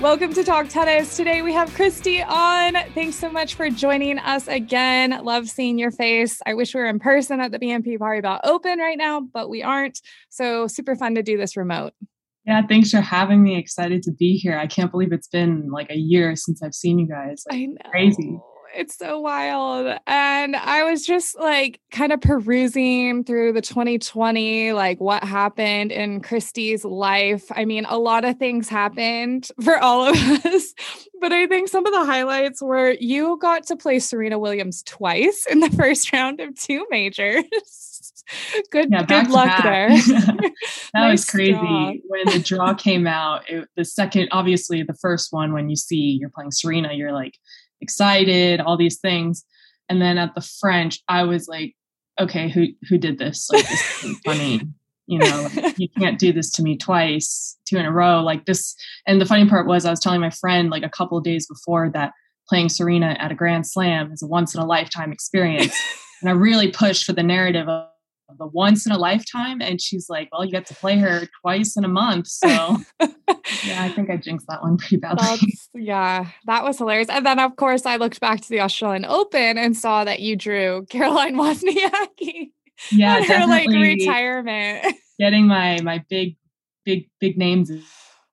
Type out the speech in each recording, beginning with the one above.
Welcome to Talk Tennis. Today we have Christy on. Thanks so much for joining us again. Love seeing your face. I wish we were in person at the BMP Paribas Open right now, but we aren't. So super fun to do this remote. Yeah, thanks for having me. Excited to be here. I can't believe it's been like a year since I've seen you guys. Like, I know. Crazy. It's so wild. And I was just like kind of perusing through the 2020, like what happened in Christy's life. I mean, a lot of things happened for all of us, but I think some of the highlights were you got to play Serena Williams twice in the first round of two majors. Good luck there. That was crazy. Draw. When the draw came out, obviously the first one, when you see you're playing Serena, you're like excited, all these things. And then at the French, I was like, okay, who did this? Like, this isn't funny. You know, like, you can't do this to me twice, two in a row like this. And the funny part was I was telling my friend like a couple of days before that playing Serena at a Grand Slam is a once in a lifetime experience. And I really pushed for the narrative of the once in a lifetime, and she's like, well, you get to play her twice in a month, so yeah, I think I jinxed that one pretty badly. That was hilarious. And then of course I looked back to the Australian Open and saw that you drew Caroline Wozniacki. Yeah, on her like retirement, getting my big names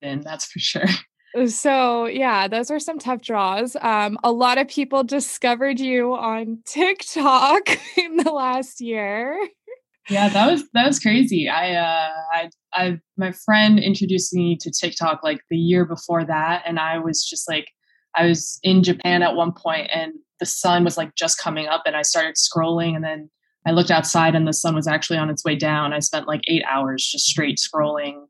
in, that's for sure. So yeah, those were some tough draws. A lot of people discovered you on TikTok in the last year. Yeah, that was crazy. I my friend introduced me to TikTok like the year before that, and I was just like, I was in Japan at one point, and the sun was like just coming up, and I started scrolling, and then I looked outside, and the sun was actually on its way down. I spent like 8 hours just straight scrolling.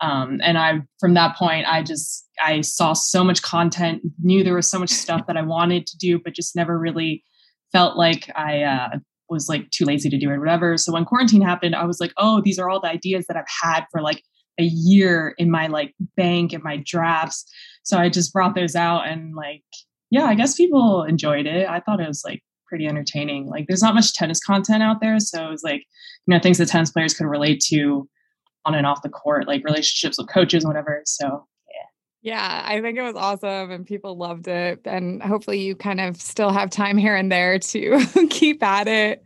And from that point, I saw so much content, knew there was so much stuff that I wanted to do, but just never really felt like I was like too lazy to do it or whatever. So when quarantine happened, I was like, oh, these are all the ideas that I've had for like a year in my like bank and my drafts. So I just brought those out, and like, yeah, I guess people enjoyed it. I thought it was like pretty entertaining. Like, there's not much tennis content out there. So it was like, you know, things that tennis players could relate to on and off the court, like relationships with coaches and whatever. So yeah, I think it was awesome and people loved it. And hopefully you kind of still have time here and there to keep at it.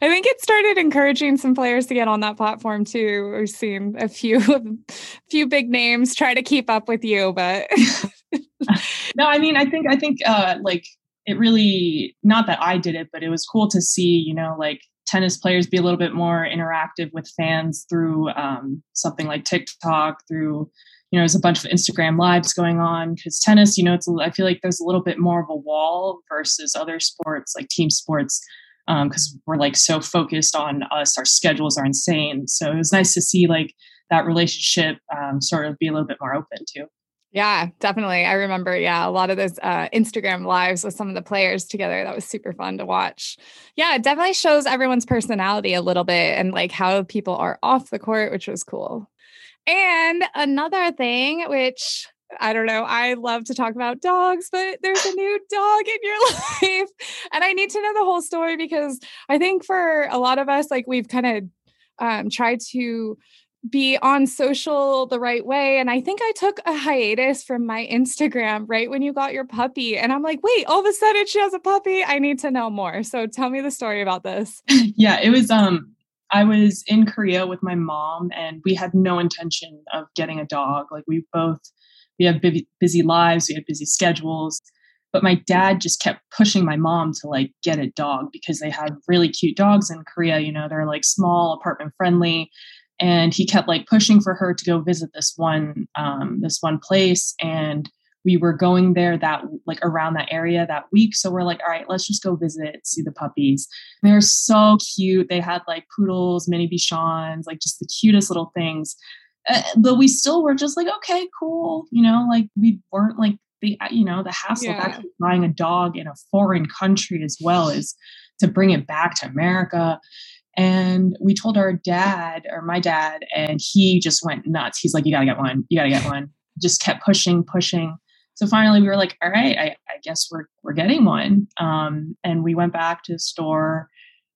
I think it started encouraging some players to get on that platform too. We've seen a few big names try to keep up with you, but no, I mean, I think like it really, not that I did it, but it was cool to see, you know, like tennis players be a little bit more interactive with fans through something like TikTok, through, you know, there's a bunch of Instagram lives going on, because tennis, you know, I feel like there's a little bit more of a wall versus other sports, like team sports, because we're like so focused on us, our schedules are insane. So it was nice to see like that relationship sort of be a little bit more open too. Yeah, definitely. I remember, a lot of those Instagram lives with some of the players together. That was super fun to watch. Yeah, it definitely shows everyone's personality a little bit and like how people are off the court, which was cool. And another thing, which I don't know, I love to talk about dogs, but there's a new dog in your life. And I need to know the whole story, because I think for a lot of us, like we've kind of tried to be on social the right way. And I think I took a hiatus from my Instagram right when you got your puppy. And I'm like, wait, all of a sudden she has a puppy. I need to know more. So tell me the story about this. Yeah, it was, I was in Korea with my mom, and we had no intention of getting a dog. Like we have busy lives, we had busy schedules, but my dad just kept pushing my mom to like get a dog, because they had really cute dogs in Korea. You know, they're like small, apartment friendly. And he kept like pushing for her to go visit this one place. And we were going there around that area that week. So we're like, all right, let's just go visit, see the puppies. And they were so cute. They had like poodles, mini Bichons, like just the cutest little things. But we still were just like, okay, cool. You know, like we weren't like the hassle of actually buying a dog in a foreign country as well as to bring it back to America. And we told our dad, or my dad, and he just went nuts. He's like, you got to get one. Just kept pushing. So finally we were like, all right, I guess we're getting one. And we went back to the store,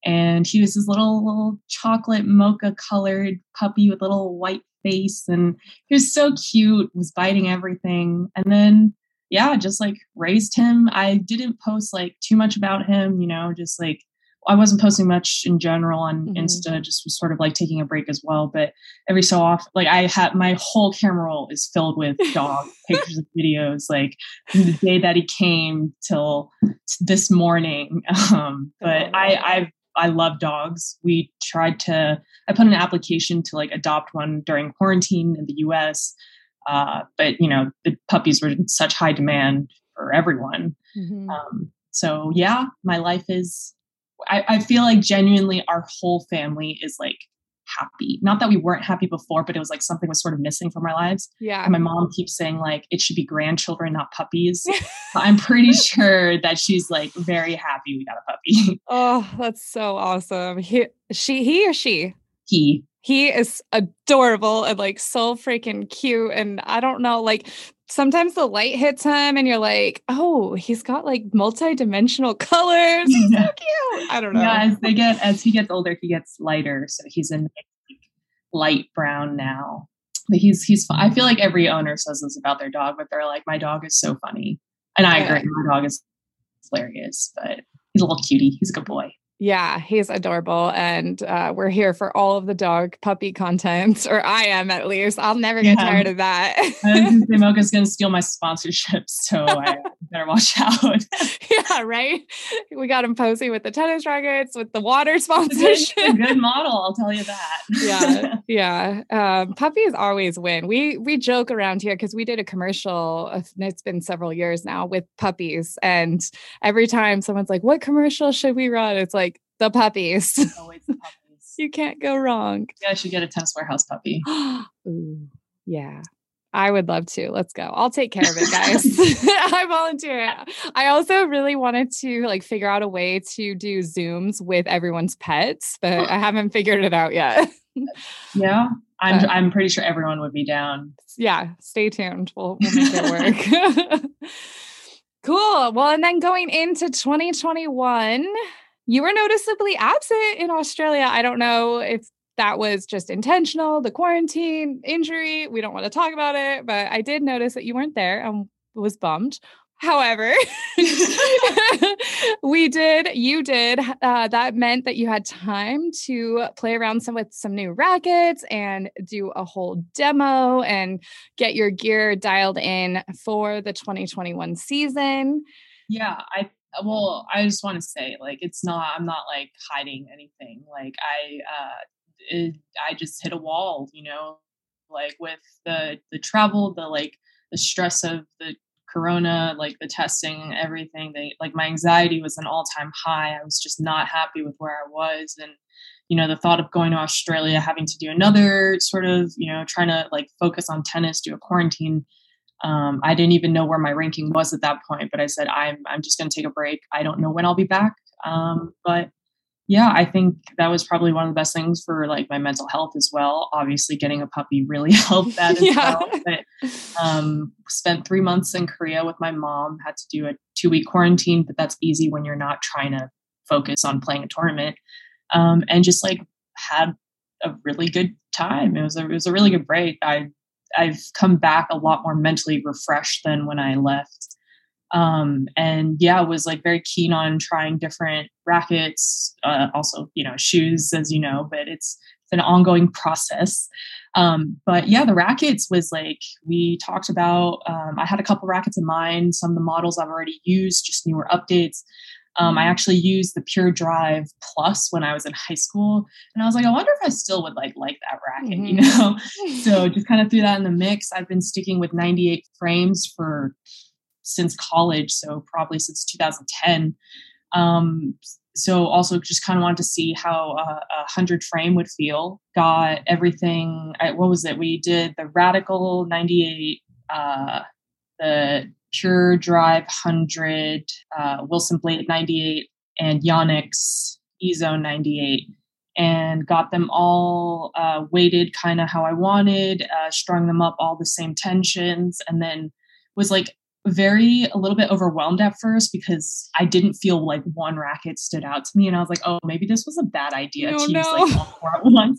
and he was this little chocolate mocha colored puppy with little white face. And he was so cute, was biting everything. And then, yeah, just like raised him. I didn't post like too much about him, just like, I wasn't posting much in general on Insta, just was sort of like taking a break as well. But every so often, like I have, my whole camera roll is filled with dog pictures and videos, like from the day that he came till this morning. But I love dogs. I put an application to like adopt one during quarantine in the US. But the puppies were in such high demand for everyone. Mm-hmm. So yeah, my life is, I feel like genuinely our whole family is like happy. Not that we weren't happy before, but it was like something was sort of missing from our lives. Yeah. And my mom keeps saying like, it should be grandchildren, not puppies. But I'm pretty sure that she's like very happy we got a puppy. Oh, that's so awesome. He or she? He. He is adorable and like so freaking cute. And I don't know, like sometimes the light hits him and you're like, oh, he's got like multi-dimensional colors. He's so cute. I don't know. Yeah, as he gets older, he gets lighter. So he's in like light brown now. But he's fun. I feel like every owner says this about their dog, but they're like, my dog is so funny. And I agree. My dog is hilarious, but he's a little cutie. He's a good boy. Yeah, he's adorable. And we're here for all of the dog puppy content, or I am at least. I'll never get tired of that. Simoca's going to steal my sponsorship, so I better watch out. Yeah, right? We got him posing with the tennis rackets, with the water sponsorship. Good model, I'll tell you that. Yeah. Puppies always win. We joke around here because we did a commercial, it's been several years now, with puppies. And every time someone's like, what commercial should we run? It's like, the puppies. Always the puppies. You can't go wrong. Yeah, I should get a Tennis Warehouse puppy. Ooh, yeah. I would love to. Let's go. I'll take care of it, guys. I volunteer. I also really wanted to like figure out a way to do Zooms with everyone's pets, but I haven't figured it out yet. Yeah. I'm pretty sure everyone would be down. Yeah. Stay tuned. We'll make it work. Cool. Well, and then going into 2021, you were noticeably absent in Australia. I don't know if that was just intentional, the quarantine, injury. We don't want to talk about it, but I did notice that you weren't there and was bummed. However, you did. That meant that you had time to play around with some new rackets and do a whole demo and get your gear dialed in for the 2021 season. Yeah, Well, I just want to say, like, I'm not like hiding anything. Like I just hit a wall, like with the travel, the, like the stress of the Corona, like the testing, everything. My anxiety was an all-time high. I was just not happy with where I was. And, the thought of going to Australia, having to do another sort of, trying to like focus on tennis, do a quarantine. I didn't even know where my ranking was at that point, but I said, I'm just going to take a break. I don't know when I'll be back. But yeah, I think that was probably one of the best things for like my mental health as well. Obviously getting a puppy really helped that as well. But, spent 3 months in Korea with my mom, had to do a 2-week quarantine, but that's easy when you're not trying to focus on playing a tournament. And just like had a really good time. It was a really good break. I've come back a lot more mentally refreshed than when I left. And yeah, I was like very keen on trying different rackets, also, shoes, as you know, but it's an ongoing process. But yeah, the rackets was like, we talked about, I had a couple rackets in mind, some of the models I've already used, just newer updates. I actually used the Pure Drive Plus when I was in high school, and I was like, I wonder if I still would like that racket, So just kind of threw that in the mix. I've been sticking with 98 frames since college, so probably since 2010. So also just kind of wanted to see how 100 frame would feel. Got everything. What was it? We did the Radical 98, the Pure Drive 100, Wilson Blade 98, and Yonex Ezone 98. and got them all weighted kind of how I wanted, strung them up all the same tensions, and then was like a little bit overwhelmed at first because I didn't feel like one racket stood out to me. And I was like, oh, maybe this was a bad idea to use like all four at once.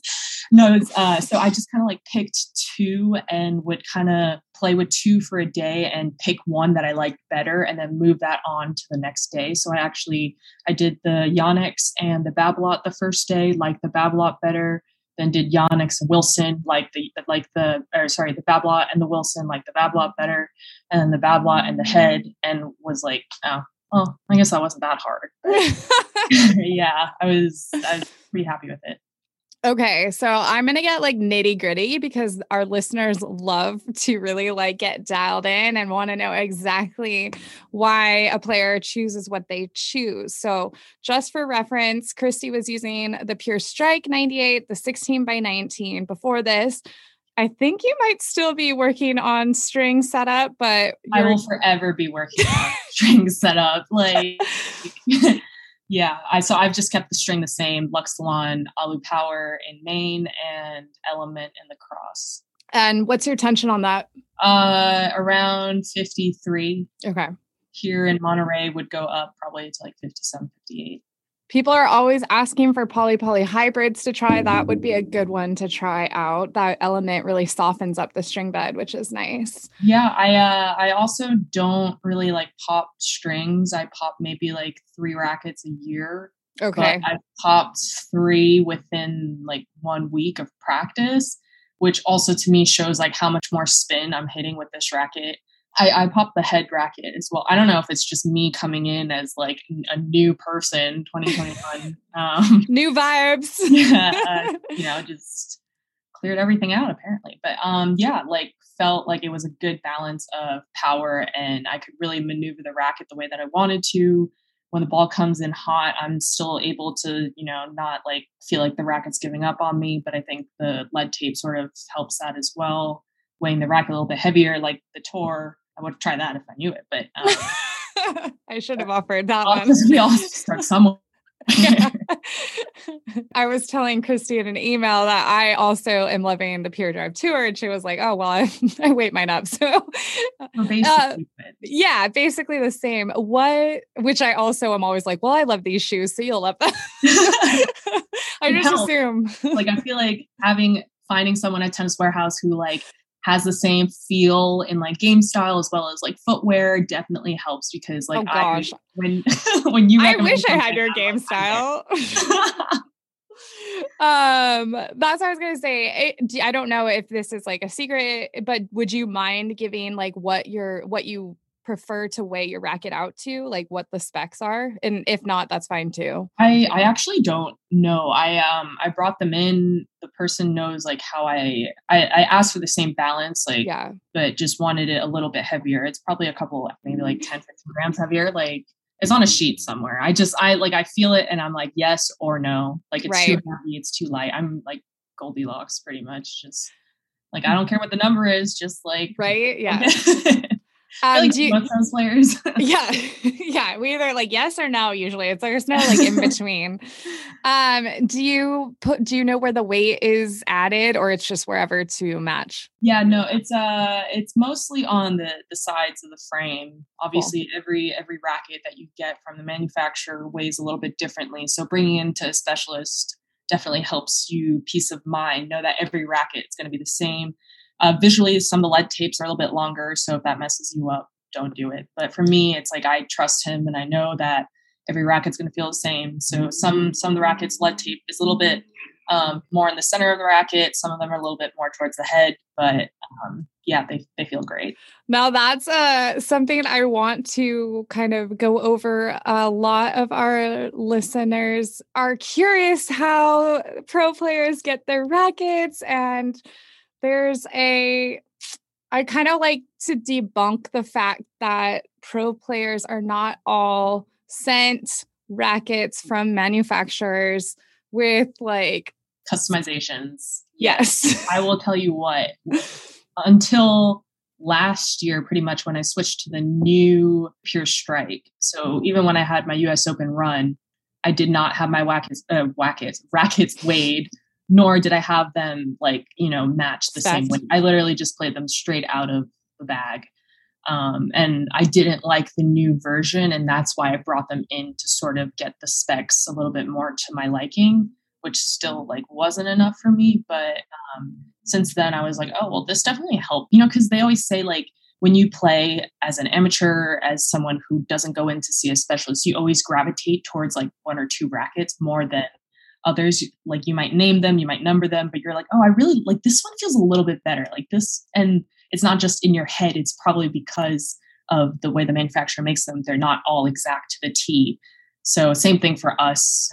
So I just kind of like picked two and would kind of play with two for a day and pick one that I liked better and then move that on to the next day. So I did the Yonex and the Babolat the first day, liked the Babolat better, then did Yonex and Wilson, the Babolat and the Wilson, like the Babolat better, and then the Babolat and the head, and was like, oh, well, I guess that wasn't that hard. Yeah, I was pretty happy with it. Okay. So I'm going to get like nitty gritty because our listeners love to really like get dialed in and want to know exactly why a player chooses what they choose. So just for reference, Christy was using the Pure Strike 98, the 16x19. Before this, I think you might still be working on string setup, but I will forever be working on string setup. Like, yeah. So I've just kept the string the same, Luxilon Alu Power in main and Element in the cross. And what's your tension on that? Around 53. Okay. Here in Monterey would go up probably to like 57, 58. People are always asking for poly hybrids to try. That would be a good one to try out. That Element really softens up the string bed, which is nice. Yeah. I also don't really like pop strings. I pop maybe like 3 rackets a year. Okay. I've popped 3 within like 1 week of practice, which also to me shows like how much more spin I'm hitting with this racket. I popped the head racket as well. I don't know if it's just me coming in as like a new person, 2021. New vibes. Yeah, just cleared everything out apparently. But felt like it was a good balance of power and I could really maneuver the racket the way that I wanted to. When the ball comes in hot, I'm still able to, not like feel like the racket's giving up on me. But I think the lead tape sort of helps that as well. Weighing the racket a little bit heavier, like the tour. I would try that if I knew it, but I should have offered that one. We all start somewhere. Yeah. I was telling Christy in an email that I also am loving the Pure Drive Tour, and she was like, "Oh well, I weight mine up." So, basically the same. Which I also am always like, "Well, I love these shoes, so you'll love them." I just assume. Like I feel like finding someone at Tennis Warehouse who like has the same feel in like game style as well as like footwear definitely helps because like when you, I wish I had your game style. That's what I was going to say. I don't know if this is like a secret, but would you mind giving like what you prefer to weigh your racket out to, like what the specs are? And if not, that's fine too. I actually don't know. I brought them in. The person knows like how I asked for the same balance, like, yeah, but just wanted it a little bit heavier. It's probably a couple, maybe like 10, 15 grams heavier. Like it's on a sheet somewhere. I feel it and I'm like, yes or no, like it's too heavy. It's too light. I'm like Goldilocks pretty much. Just like, I don't care what the number is, just like, right. Yeah. Those players. Yeah. Yeah. We either like yes or no. Usually it's there's no like in between. Do you know where the weight is added or it's just wherever to match? Yeah, no, it's mostly on the sides of the frame. Obviously every racket that you get from the manufacturer weighs a little bit differently. So bringing into a specialist definitely helps you peace of mind, know that every racket is going to be the same. Visually, some of the lead tapes are a little bit longer. So if that messes you up, don't do it. But for me, it's like, I trust him and I know that every racket's going to feel the same. So some of the rackets lead tape is a little bit more in the center of the racket. Some of them are a little bit more towards the head, but they feel great. Now that's something I want to kind of go over. A lot of our listeners are curious how pro players get their rackets, and I kind of like to debunk the fact that pro players are not all sent rackets from manufacturers with like customizations. Yes. I will tell you what, until last year, pretty much when I switched to the new Pure Strike. So even when I had my US Open run, I did not have my rackets weighed, nor did I have them match the same weight. I literally just played them straight out of the bag. And I didn't like the new version, and that's why I brought them in to sort of get the specs a little bit more to my liking, which still wasn't enough for me. But since then I was like, oh, well, this definitely helped, because they always say when you play as an amateur, as someone who doesn't go in to see a specialist, you always gravitate towards one or two rackets more than others. You might name them, you might number them, but you're like, oh, I really like this one, feels a little bit better like this. And it's not just in your head. It's probably because of the way the manufacturer makes them. They're not all exact to the T. So same thing for us.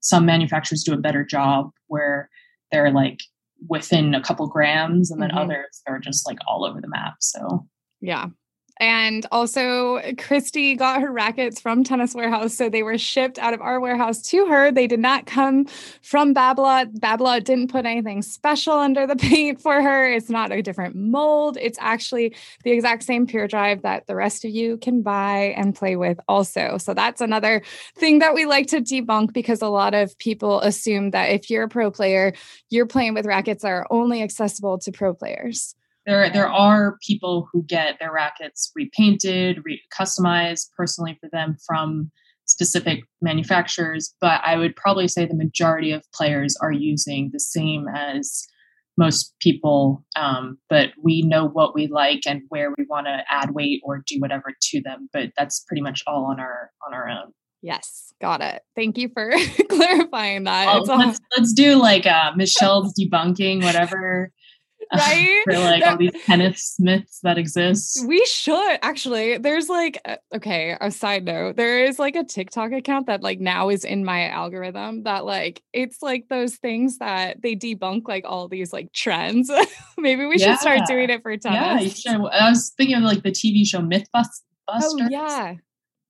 Some manufacturers do a better job where they're within a couple grams, and then others are just all over the map. So yeah. And also Christy got her rackets from Tennis Warehouse. So they were shipped out of our warehouse to her. They did not come from Babolat. Babolat didn't put anything special under the paint for her. It's not a different mold. It's actually the exact same Pure Drive that the rest of you can buy and play with also. So that's another thing that we like to debunk, because a lot of people assume that if you're a pro player, you're playing with rackets that are only accessible to pro players. There are people who get their rackets repainted, customized personally for them from specific manufacturers, but I would probably say the majority of players are using the same as most people, but we know what we like and where we want to add weight or do whatever to them, but that's pretty much all on our own. Yes. Got it. Thank you for clarifying that. Oh, let's do Michelle's debunking, whatever. Right? For all these tennis myths that exist. We should actually, there's a side note, there is a TikTok account that now is in my algorithm that it's those things that they debunk all these trends. Maybe we should start doing it for tennis. Yeah, you should. I was thinking of the TV show Mythbusters. Oh, yeah.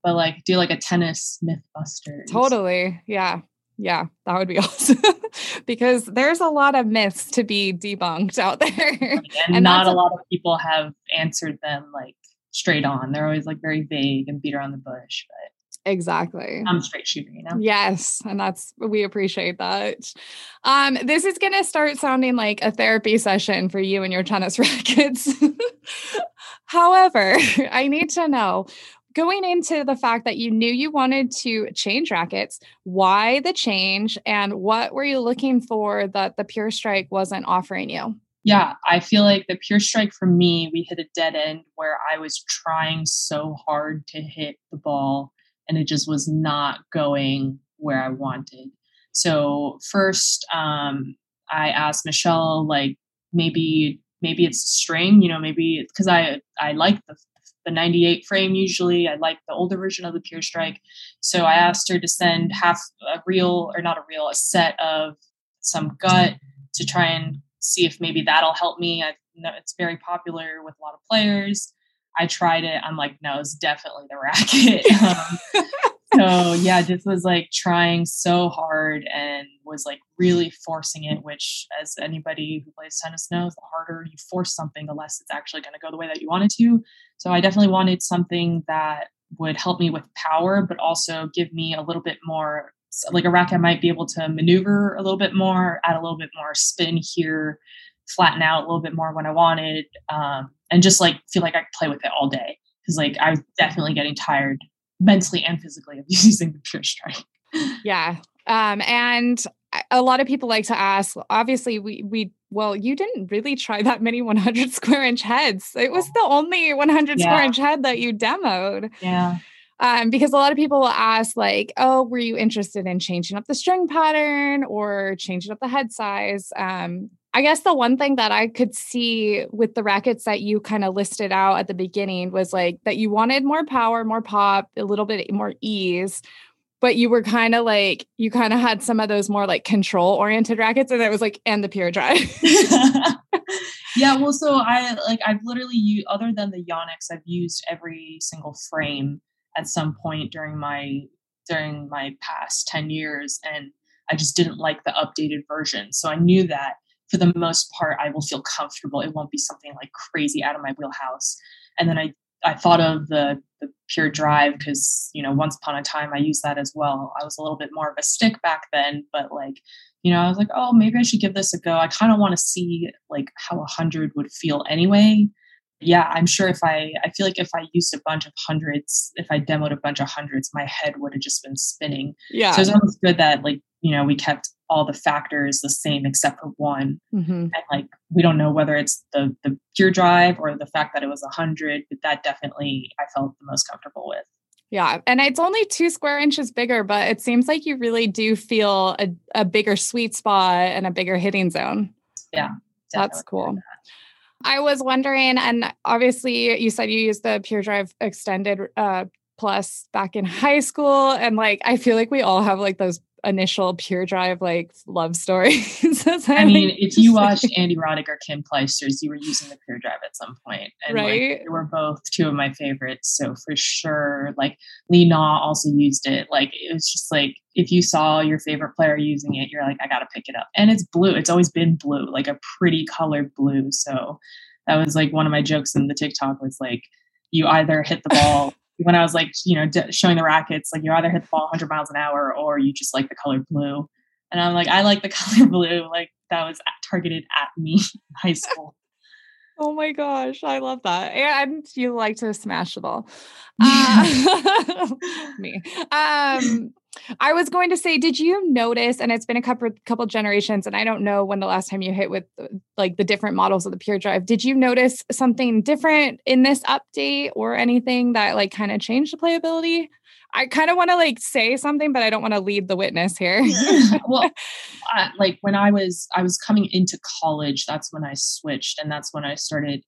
But do a tennis Mythbusters. Totally. Yeah. Yeah, that would be awesome because there's a lot of myths to be debunked out there. And not a lot of people have answered them straight on. They're always very vague and beat around the bush, but. Exactly. I'm a straight shooter, Yes. And we appreciate that. This is going to start sounding like a therapy session for you and your tennis rackets. However, I need to know, going into the fact that you knew you wanted to change rackets, why the change and what were you looking for that the Pure Strike wasn't offering you? Yeah, I feel the Pure Strike for me, we hit a dead end where I was trying so hard to hit the ball and it just was not going where I wanted. So first, I asked Michelle, maybe it's a string, maybe because I like the 98 frame. Usually I like the older version of the Pure Strike. So I asked her to send a set of some gut to try and see if maybe that'll help me. I know it's very popular with a lot of players. I tried it. I'm like, no, it's definitely the racket. So yeah, this was trying so hard and was really forcing it, which as anybody who plays tennis knows, the harder you force something, the less it's actually going to go the way that you want it to. So I definitely wanted something that would help me with power, but also give me a little bit more, a racket I might be able to maneuver a little bit more, add a little bit more spin here, flatten out a little bit more when I wanted, and just feel I could play with it all day. Cause I was definitely getting tired mentally and physically of using the Pure Strike. Yeah. And a lot of people like to ask, obviously well, you didn't really try that many 100 square inch heads. It was the only 100 square inch head that you demoed. Yeah. Because a lot of people will ask oh, were you interested in changing up the string pattern or changing up the head size? I guess the one thing that I could see with the rackets that you kind of listed out at the beginning was that you wanted more power, more pop, a little bit more ease, but you were kind of you kind of had some of those more control oriented rackets. And it was and the Pure Drive. Yeah. Well, so I've literally, other than the Yonex, I've used every single frame at some point during my past 10 years. And I just didn't like the updated version. So I knew that, for the most part, I will feel comfortable. It won't be something crazy out of my wheelhouse. And then I thought of the Pure Drive, because, you know, once upon a time I used that as well. I was a little bit more of a stick back then, but like, you know, I was like, oh, maybe I should give this a go. I kind of want to see like how 100 would feel anyway. Yeah, I'm sure if I feel like if I used a bunch of hundreds, if I demoed a bunch of hundreds, my head would have just been spinning. Yeah. So it's always good that like, you know, we kept all the factors the same except for one. Mm-hmm. And like, we don't know whether it's the Pure Drive or the fact that it was 100, but that definitely I felt the most comfortable with. Yeah. And it's only 2 square inches bigger, but it seems like you really do feel a bigger sweet spot and a bigger hitting zone. Yeah. That's cool. That. I was wondering, and obviously you said you used the Pure Drive Extended Plus back in high school. And like, I feel like we all have like those initial Pure Drive, like love stories. I mean, if you watched Andy Roddick or Kim Clijsters, you were using the Pure Drive at some point. And right? Like, they were both two of my favorites. So for sure, like Lee Na also used it. Like, it was just like, if you saw your favorite player using it, you're like, I got to pick it up. And it's blue. It's always been blue, like a pretty colored blue. So that was like one of my jokes in the TikTok was like, you either hit the ball when I was like, you know, showing the rackets, like you either hit the ball 100 miles an hour or you just like the color blue. And I'm like, I like the color blue. Like that was targeted at me in high school. Oh my gosh. I love that. And you like to smash the ball. Me. I was going to say, did you notice, and it's been a couple generations, and I don't know when the last time you hit with like the different models of the Pure Drive, did you notice something different in this update or anything that like kind of changed the playability? I kind of want to like say something, but I don't want to lead the witness here. Well, like when I was coming into college, that's when I switched, and that's when I started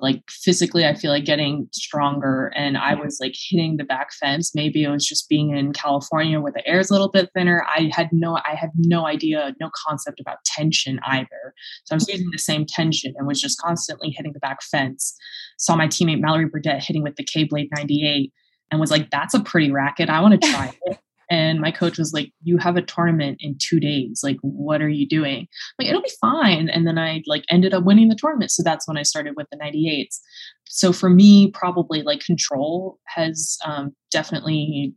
like physically, I feel like getting stronger, and I was like hitting the back fence. Maybe it was just being in California where the air is a little bit thinner. I had no idea, no concept about tension either. So I was using the same tension and was just constantly hitting the back fence. Saw my teammate Mallory Burdett hitting with the K Blade 98 and was like, that's a pretty racket. I want to try it. And my coach was like, you have a tournament in 2 days. Like, what are you doing? I'm like, it'll be fine. And then I like ended up winning the tournament. So that's when I started with the 98s. So for me, probably like control has definitely,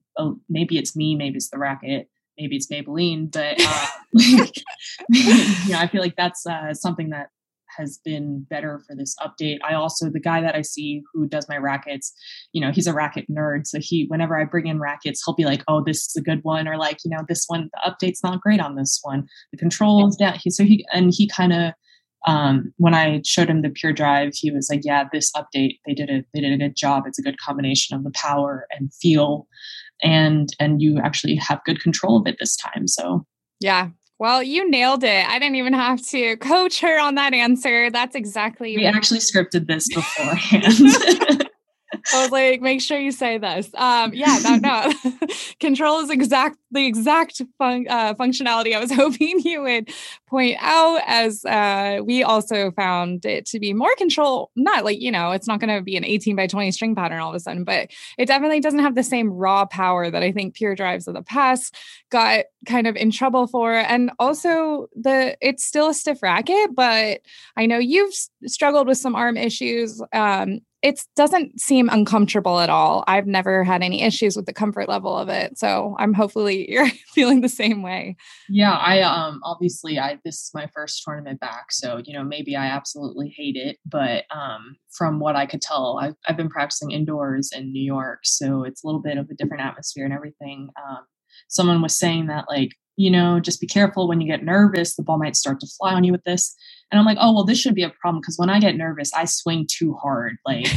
maybe it's me, maybe it's the racket, maybe it's Maybelline, but you know, I feel like that's something that has been better for this update. I also, the guy that I see who does my rackets, you know, he's a racket nerd. So he, whenever I bring in rackets, he'll be like, oh, this is a good one. Or like, you know, this one, the update's not great on this one. The controls down. He kind of, when I showed him the Pure Drive, he was like, yeah, this update, they did a good job. It's a good combination of the power and feel. And you actually have good control of it this time. So yeah. Well, you nailed it. I didn't even have to coach her on that answer. That's exactly. We actually scripted this beforehand. I was like, make sure you say this. Yeah, no. Control is the exact functionality I was hoping you would point out, as we also found it to be more control. Not like, you know, it's not going to be an 18 by 20 string pattern all of a sudden, but it definitely doesn't have the same raw power that I think Pure Drives of the past got kind of in trouble for. And also it's still a stiff racket, but I know you've struggled with some arm issues. It doesn't seem uncomfortable at all. I've never had any issues with the comfort level of it. So I'm hopefully you're feeling the same way. Yeah, I this is my first tournament back. So, you know, maybe I absolutely hate it, but from what I could tell, I've been practicing indoors in New York. So it's a little bit of a different atmosphere and everything. Someone was saying that like, you know, just be careful when you get nervous, the ball might start to fly on you with this. And I'm like, oh, well, this should be a problem, because when I get nervous, I swing too hard. Like,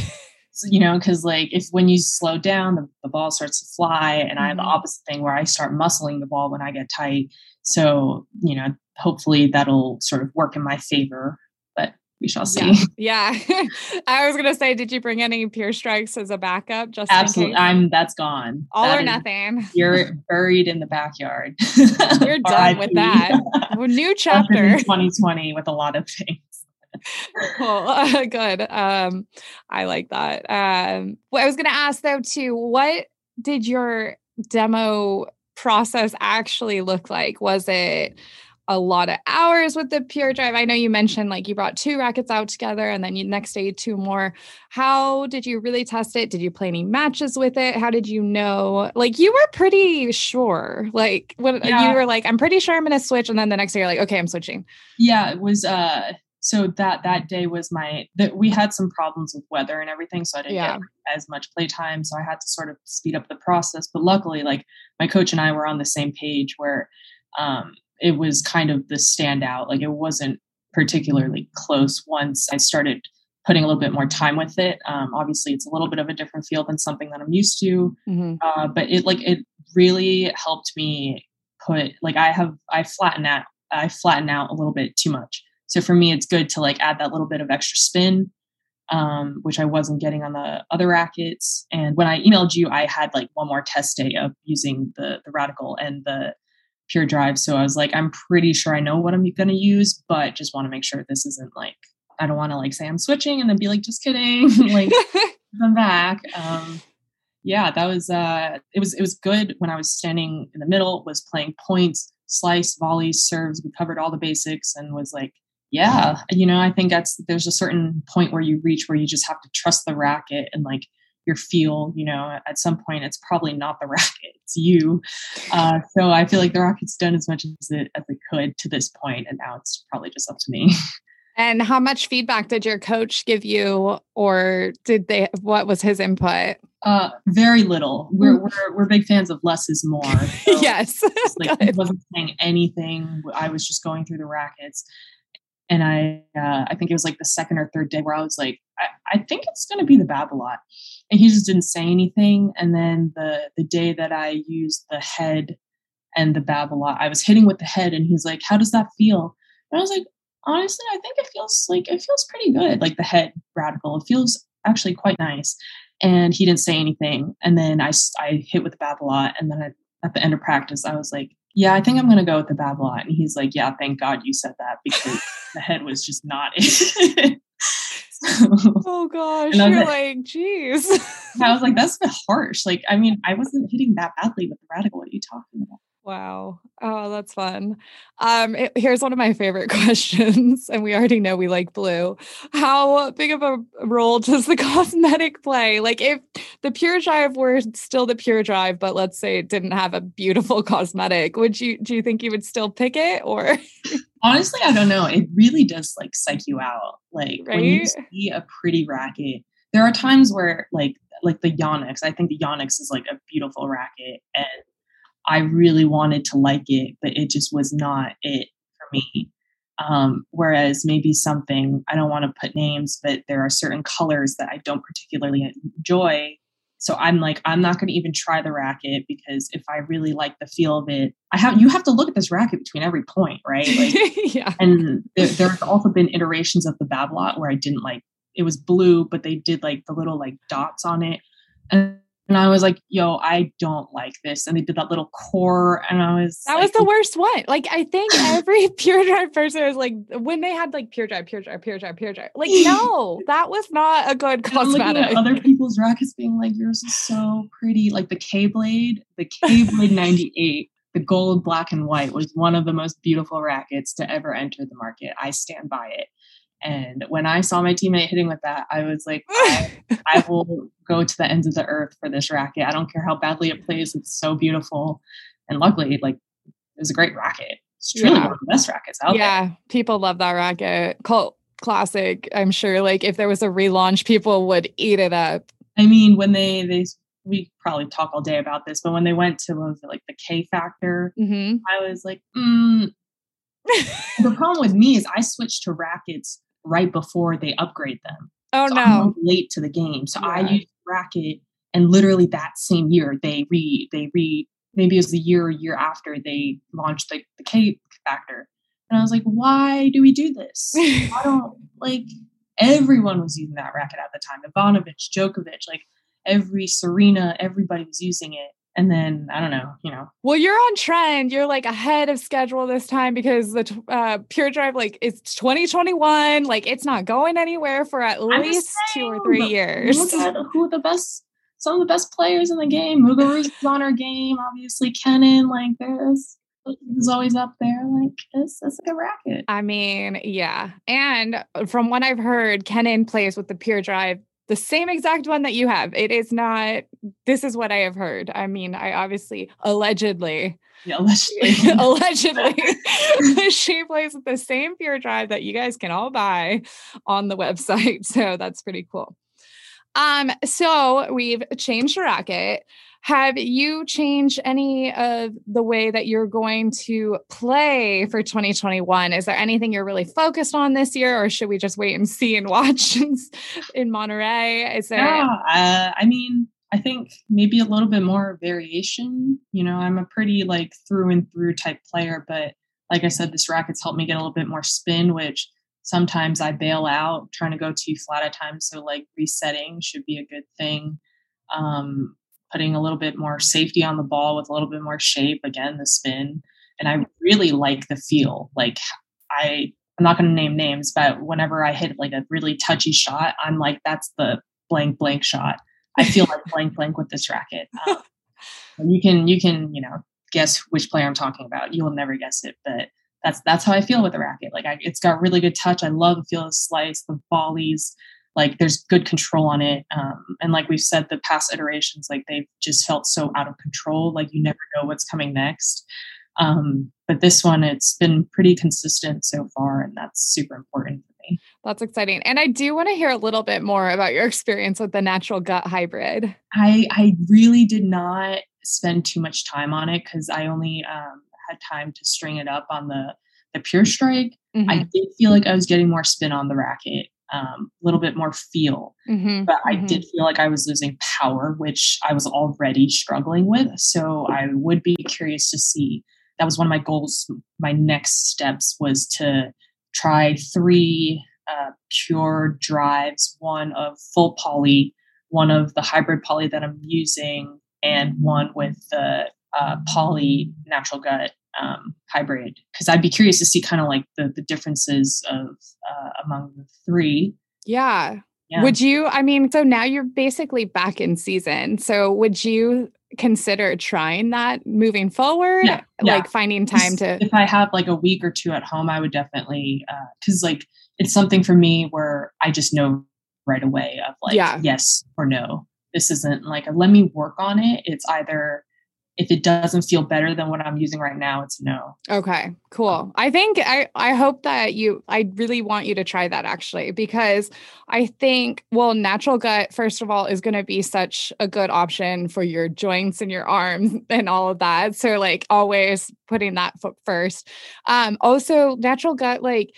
you know, because like when you slow down, the ball starts to fly. And I have the opposite thing where I start muscling the ball when I get tight. So, you know, hopefully that'll sort of work in my favor. We shall see. Yeah. I was going to say, did you bring any Pure Strikes as a backup? Just absolutely. In case? That's gone. All that or nothing. You're buried in the backyard. You're done with that. New chapter. 2020 with a lot of things. Cool. Good. I like that. Well, I was going to ask though too, what did your demo process actually look like? Was it a lot of hours with the Pure Drive. I know you mentioned like you brought two rackets out together and then you next day two more. How did you really test it? Did you play any matches with it? How did you know? Like you were pretty sure. Like when you were like, I'm pretty sure I'm going to switch. And then the next day you're like, okay, I'm switching. Yeah, it was, so that day was we had some problems with weather and everything. So I didn't get as much playtime. So I had to sort of speed up the process. But luckily, like my coach and I were on the same page where, it was kind of the standout. Like it wasn't particularly close once I started putting a little bit more time with it. Obviously it's a little bit of a different feel than something that I'm used to. Mm-hmm. But it really helped me put, like I flatten out a little bit too much. So for me, it's good to like add that little bit of extra spin, which I wasn't getting on the other rackets. And when I emailed you, I had like one more test day of using the Radical and the Pure Drive. So I was like, I'm pretty sure I know what I'm going to use, but just want to make sure this isn't like, I don't want to like say I'm switching and then be like, just kidding. Like I'm back. That was, it was good when I was standing in the middle, was playing points, slice, volleys, serves. We covered all the basics and was like, yeah, you know, I think there's a certain point where you reach where you just have to trust the racket and like your feel, you know, at some point it's probably not the racket, it's you. So I feel like the racket's done as much as it could to this point, and now it's probably just up to me. And how much feedback did your coach give you, or what was his input? Very little. We're big fans of less is more. So yes. Like he wasn't saying anything. I was just going through the rackets. And I think it was like the second or third day where I was like, I think it's going to be the Babolat. And he just didn't say anything. And then the day that I used the head and the Babolat, I was hitting with the head and he's like, how does that feel? And I was like, honestly, I think it feels pretty good. Like the head Radical, it feels actually quite nice. And he didn't say anything. And then I hit with the Babolat. And then at the end of practice, I was like, yeah, I think I'm going to go with the Babolat. And he's like, yeah, thank God you said that, because the head was just not it. Oh gosh, you're like, geez. I was like, that's a bit harsh. Like, I mean, I wasn't hitting that badly with the Radical. What are you talking about? Wow. Oh, that's fun. Here's one of my favorite questions, and we already know we like blue. How big of a role does the cosmetic play? Like if the Pure Drive were still the Pure Drive, but let's say it didn't have a beautiful cosmetic, do you think you would still pick it, or? Honestly, I don't know. It really does like psych you out. Like right? When you see a pretty racket, there are times where like the Yonex, I think the Yonex is like a beautiful racket, and I really wanted to like it, but it just was not it for me. Whereas maybe something, I don't want to put names, but there are certain colors that I don't particularly enjoy. So I'm like, I'm not going to even try the racket, because if I really like the feel of it, you have to look at this racket between every point, right? Like, yeah. And there have also been iterations of the Babolat where I didn't like, it was blue, but they did like the little like dots on it. And I was like, yo, I don't like this. And they did that little core. And I was that like, was the worst one. Like, I think every Pure Drive person is like, when they had like Pure Drive. Like, no, that was not a good cosmetic. Looking at other people's rackets being like, yours is so pretty. Like the K Blade 98, the gold, black and white was one of the most beautiful rackets to ever enter the market. I stand by it. And when I saw my teammate hitting with that, I was like, I will go to the ends of the earth for this racket. I don't care how badly it plays. It's so beautiful. And luckily, like, it was a great racket. It's truly one of the best rackets out there. Yeah, people love that racket. Cult classic, I'm sure. Like, if there was a relaunch, people would eat it up. I mean, when we probably talk all day about this, but when they went to, what was it, like, the K Factor, mm-hmm. I was like, The problem with me is I switched to rackets right before they upgrade them. Oh, so no. I'm late to the game. So yeah. I used racket, and literally that same year maybe it was the year or year after they launched the K Factor. And I was like, why do we do this? I don't like, everyone was using that racket at the time. Ivanovic, Djokovic, like Serena, everybody was using it. And then, I don't know, you know. Well, you're on trend. You're like ahead of schedule this time, because the Pure Drive, like, it's 2021. Like, it's not going anywhere for at least 2 or 3 years. Look at some of the best players in the game. Muguruza's on our game, obviously. Kenin, like, there's was always up there like this. That's like a racket. I mean, yeah. And from what I've heard, Kenin plays with the Pure Drive, the same exact one that you have. It is not, this is what I have heard. I mean, I obviously, allegedly. Yeah, allegedly. Allegedly. She plays with the same Pure Drive that you guys can all buy on the website. So that's pretty cool. So we've changed the racket. Have you changed any of the way that you're going to play for 2021? Is there anything you're really focused on this year, or should we just wait and see and watch in Monterey? Is there? Yeah, I mean, I think maybe a little bit more variation. You know, I'm a pretty like through and through type player, but like I said, this racket's helped me get a little bit more spin, which sometimes I bail out trying to go too flat at times. So like resetting should be a good thing. Putting a little bit more safety on the ball with a little bit more shape, again, the spin. And I really like the feel. Like I'm not going to name names, but whenever I hit like a really touchy shot, I'm like, that's the blank, blank shot. I feel like blank, blank with this racket. You can, you know, guess which player I'm talking about. You will never guess it, but that's how I feel with the racket. Like it's got really good touch. I love the feel of the slice, the volleys. Like there's good control on it. And like we've said, the past iterations, like they've just felt so out of control. Like you never know what's coming next. But this one, it's been pretty consistent so far, and that's super important for me. That's exciting. And I do want to hear a little bit more about your experience with the natural gut hybrid. I really did not spend too much time on it because I only had time to string it up on the Pure Strike. Mm-hmm. I did feel like I was getting more spin on the racket. A little bit more feel, but I did feel like I was losing power, which I was already struggling with. So I would be curious to see. That was one of my goals. My next steps was to try 3 Pure Drives, one of full poly, one of the hybrid poly that I'm using, and one with the poly natural gut hybrid, because I'd be curious to see kind of like the differences of among the 3. Yeah. Would you, I mean, so now you're basically back in season. So would you consider trying that moving forward? Yeah. Like finding time to. If I have like a week or 2 at home, I would definitely, because like it's something for me where I just know right away of like, yes or no. This isn't like, let me work on it. It's either. If it doesn't feel better than what I'm using right now, it's no. Okay, cool. I think I hope that I really want you to try that actually, because I think, well, natural gut, first of all, is going to be such a good option for your joints and your arms and all of that. So like always putting that foot first. Also natural gut, like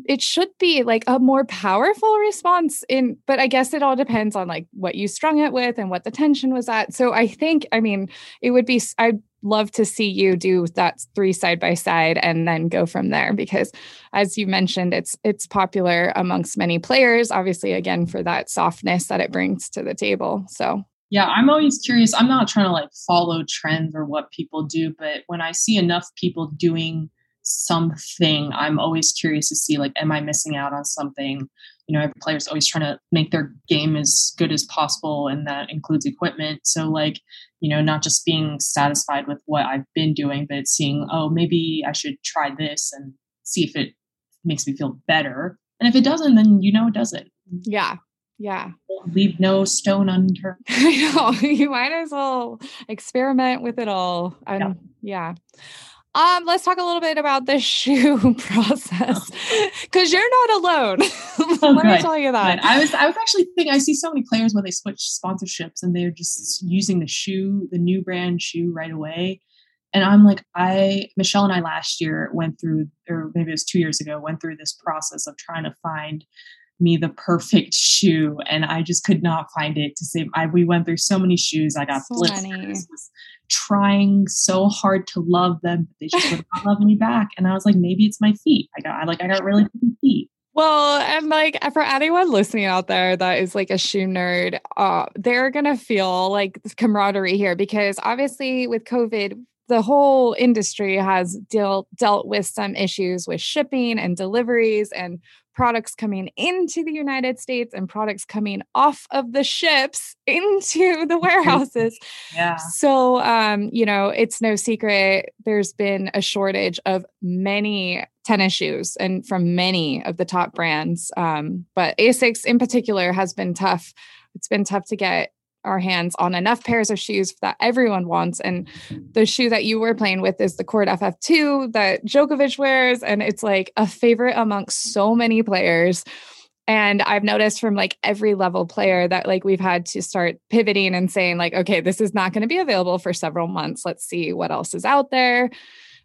it should be like a more powerful response but I guess it all depends on like what you strung it with and what the tension was at. So I think, I mean, it would be, I'd love to see you do that 3 side by side and then go from there, because as you mentioned, it's popular amongst many players, obviously, again, for that softness that it brings to the table. So. Yeah, I'm always curious. I'm not trying to like follow trends or what people do, but when I see enough people doing something, I'm always curious to see, like, am I missing out on something? You know, every player's always trying to make their game as good as possible, and that includes equipment. So like, you know, not just being satisfied with what I've been doing, but seeing, oh, maybe I should try this and see if it makes me feel better. And if it doesn't, then you know it doesn't. Yeah. Leave no stone unturned. I know. You might as well experiment with it all. Yeah. Let's talk a little bit about the shoe process, because you're not alone. Let me tell you that. Good. I was actually thinking, I see so many players when they switch sponsorships and they're just using the new brand shoe right away. And I'm like, Michelle and I last year went through, or maybe it was 2 years ago, went through this process of trying to find me the perfect shoe, and I just could not find it to save. We went through so many shoes. I got so blisters, was trying so hard to love them, but they just would not love me back. And I was like, maybe it's my feet. I got really good feet. Well, and like for anyone listening out there that is like a shoe nerd, they're gonna feel like camaraderie here, because obviously with COVID, the whole industry has dealt with some issues with shipping and deliveries and products coming into the United States and products coming off of the ships into the warehouses. Yeah. So, you know, it's no secret there's been a shortage of many tennis shoes and from many of the top brands. But ASICS in particular has been tough. It's been tough to get our hands on enough pairs of shoes that everyone wants. And the shoe that you were playing with is the Court FF2 that Djokovic wears. And it's like a favorite amongst so many players. And I've noticed from like every level player that like we've had to start pivoting and saying like, okay, this is not going to be available for several months. Let's see what else is out there.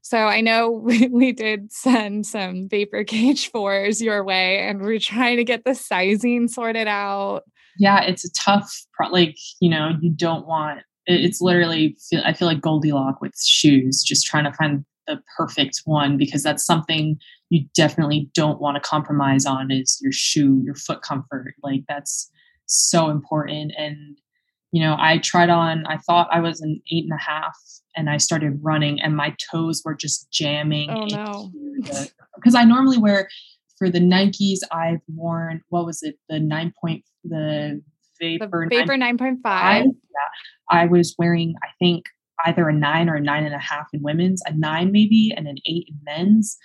So I know we did send some Vapor Cage 4s your way and we're trying to get the sizing sorted out. Yeah, it's a tough, like, you know, you don't want, it's literally, I feel like Goldilocks with shoes, just trying to find the perfect one, because that's something you definitely don't want to compromise on is your shoe, your foot comfort. Like that's so important. And, you know, I tried on, I thought I was an 8.5 and I started running and my toes were just jamming. Oh, no. Because I normally wear, for the Nikes, I've worn, what was it? The Vapor 9.5. Yeah. I was wearing, I think, either a 9 or a 9.5 in women's, a 9 maybe, and an 8 in men's.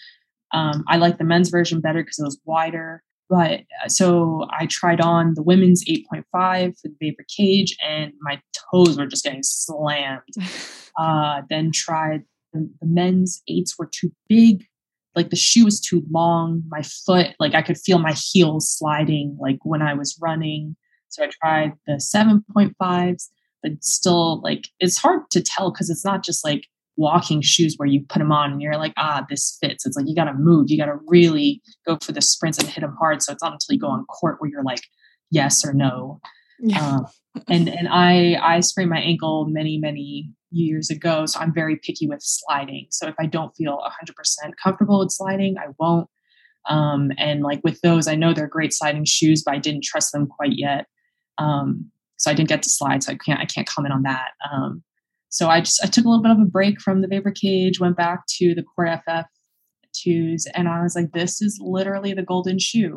I like the men's version better because it was wider. But so I tried on the women's 8.5 for the Vapor Cage and my toes were just getting slammed. Then tried the men's 8s were too big. Like the shoe was too long. My foot, like I could feel my heels sliding like when I was running. So I tried the 7.5s, but still like, it's hard to tell because it's not just like walking shoes where you put them on and you're like, ah, this fits. It's like, you got to move. You got to really go for the sprints and hit them hard. So it's not until you go on court where you're like, yes or no. Yeah. And I sprained my ankle many years ago. So I'm very picky with sliding. So if I don't feel 100% comfortable with sliding, I won't. And like with those, I know they're great sliding shoes, but I didn't trust them quite yet. So I didn't get to slide. So I can't comment on that. So I took a little bit of a break from the Vapor Cage, went back to the Court FF2s, and I was like, this is literally the golden shoe.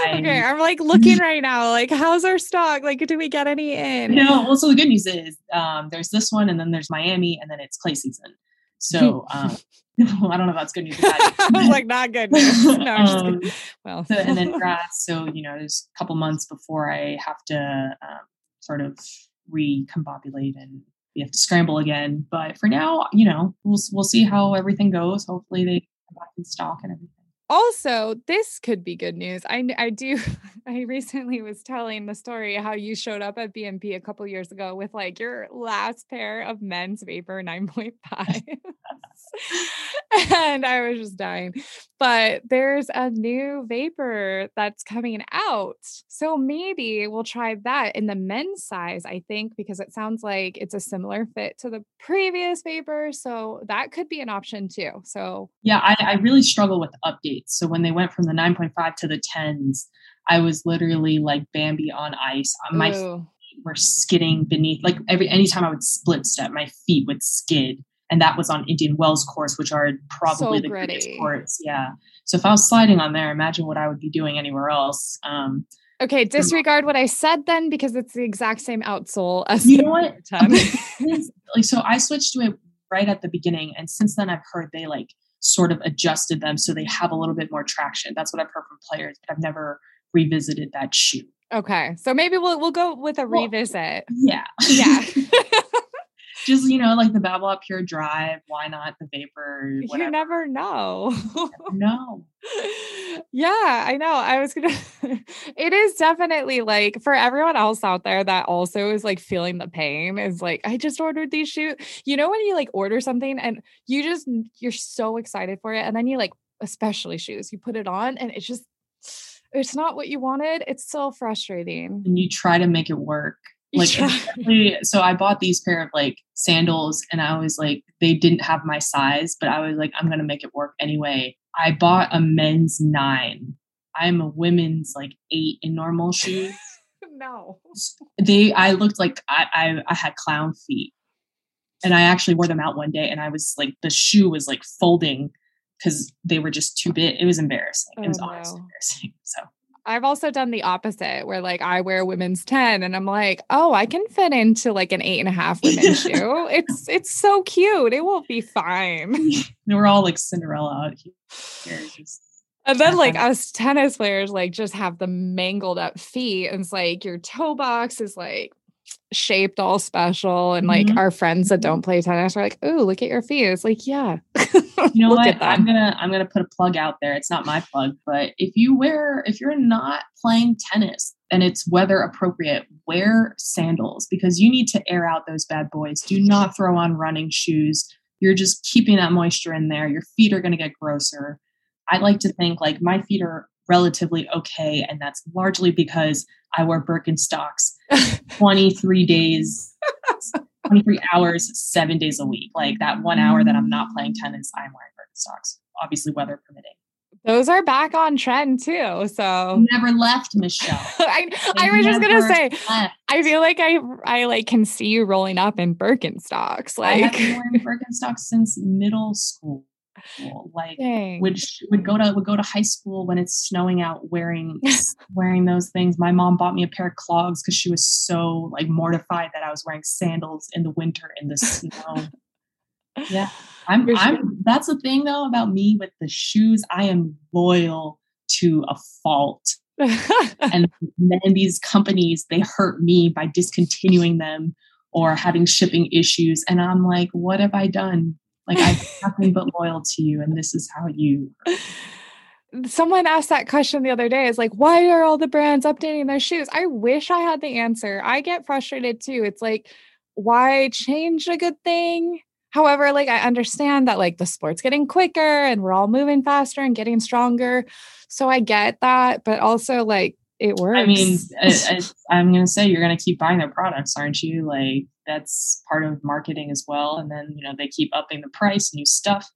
Okay. I'm like looking right now, like how's our stock? Like, do we get any in? No. Well, so the good news is, there's this one and then there's Miami and then it's clay season. So, I don't know if that's good news or bad news. I was like, not good news. No, I'm just kidding. Well, so, and then grass. So, you know, there's a couple months before I have to sort of recombobulate and we have to scramble again. But for now, you know, we'll see how everything goes. Hopefully they come back in stock and everything. Also, this could be good news. I recently was telling the story how you showed up at BMP a couple years ago with like your last pair of men's Vapor 9.5. And I was just dying. But there's a new Vapor that's coming out. So maybe we'll try that in the men's size, I think, because it sounds like it's a similar fit to the previous Vapor. So that could be an option too. So yeah, I really struggle with updates. So when they went from the 9.5 to the 10s, I was literally like Bambi on ice. My feet were skidding beneath, like anytime I would split step, my feet would skid. And that was on Indian Wells course, which are probably the greatest courts. Yeah. So if I was sliding on there, imagine what I would be doing anywhere else. Okay. Disregard what I said then, because it's the exact same outsole. As you know what? Like, so I switched to it right at the beginning. And since then I've heard they like sort of adjusted them. So they have a little bit more traction. That's what I've heard from players, but I've never revisited that shoe. Okay. So maybe we'll go with a revisit. Yeah. Yeah. Just, you know, like the Babolat Pure Drive. Why not the Vapor? Whatever. You never know. No. Yeah, I know. I was going to, it is definitely like for everyone else out there that also is like feeling the pain is like, I just ordered these shoes. You know, when you like order something and you're so excited for it. And then you like, especially shoes, you put it on and it's just, it's not what you wanted. It's so frustrating. And you try to make it work. Like, yeah. So I bought these pair of like sandals and I was like, they didn't have my size, but I was like, I'm going to make it work anyway. I bought a men's 9. I'm a women's like 8 in normal shoes. No, I looked like I had clown feet. And I actually wore them out one day and I was like, the shoe was like folding because they were just too big. It was embarrassing. It was honestly embarrassing. So I've also done the opposite where like I wear women's 10 and I'm like, oh, I can fit into like an 8.5 women's shoe. It's so cute. It will be fine. And we're all like Cinderella out here. And then like us tennis players, like just have the mangled up feet. And it's like your toe box is like shaped all special. And like our friends that don't play tennis are like, oh, look at your feet. It's like, yeah, you know what? I'm going to put a plug out there. It's not my plug, but if you're not playing tennis and it's weather appropriate, wear sandals because you need to air out those bad boys. Do not throw on running shoes. You're just keeping that moisture in there. Your feet are going to get grosser. I like to think like my feet are relatively okay. And that's largely because I wore Birkenstocks 23 hours, 7 days a week. Like that 1 hour that I'm not playing tennis, I'm wearing Birkenstocks, obviously weather permitting. Those are back on trend too. So never left, Michelle. I was just going to say, left. I feel like I like can see you rolling up in Birkenstocks. Like I have been wearing Birkenstocks since middle school. Like Dang. Which would go to high school when it's snowing out wearing those things. My mom bought me a pair of clogs because she was so like mortified that I was wearing sandals in the winter in the snow. Yeah. That's the thing though about me with the shoes. I am loyal to a fault. And then these companies, they hurt me by discontinuing them or having shipping issues. And I'm like, what have I done? Like I'm nothing but loyal to you. And this is how you work. Someone asked that question the other day. It's like, why are all the brands updating their shoes? I wish I had the answer. I get frustrated too. It's like, why change a good thing? However, like I understand that like the sport's getting quicker and we're all moving faster and getting stronger. So I get that, but also like it works. I mean, I'm going to say you're going to keep buying their products, aren't you? Like that's part of marketing as well. And then, you know, they keep upping the price, new stuff.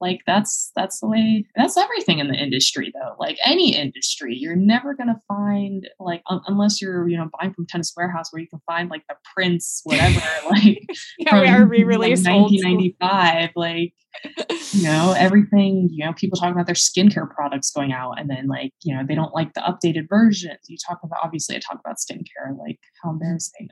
Like that's the way, that's everything in the industry though. Like any industry, you're never going to find like, unless you're, you know, buying from Tennis Warehouse where you can find like the prints, whatever, like we are re-released like, 1995, like, you know, everything, you know, people talk about their skincare products going out and then like, you know, they don't like the updated versions. I talk about skincare, like how embarrassing.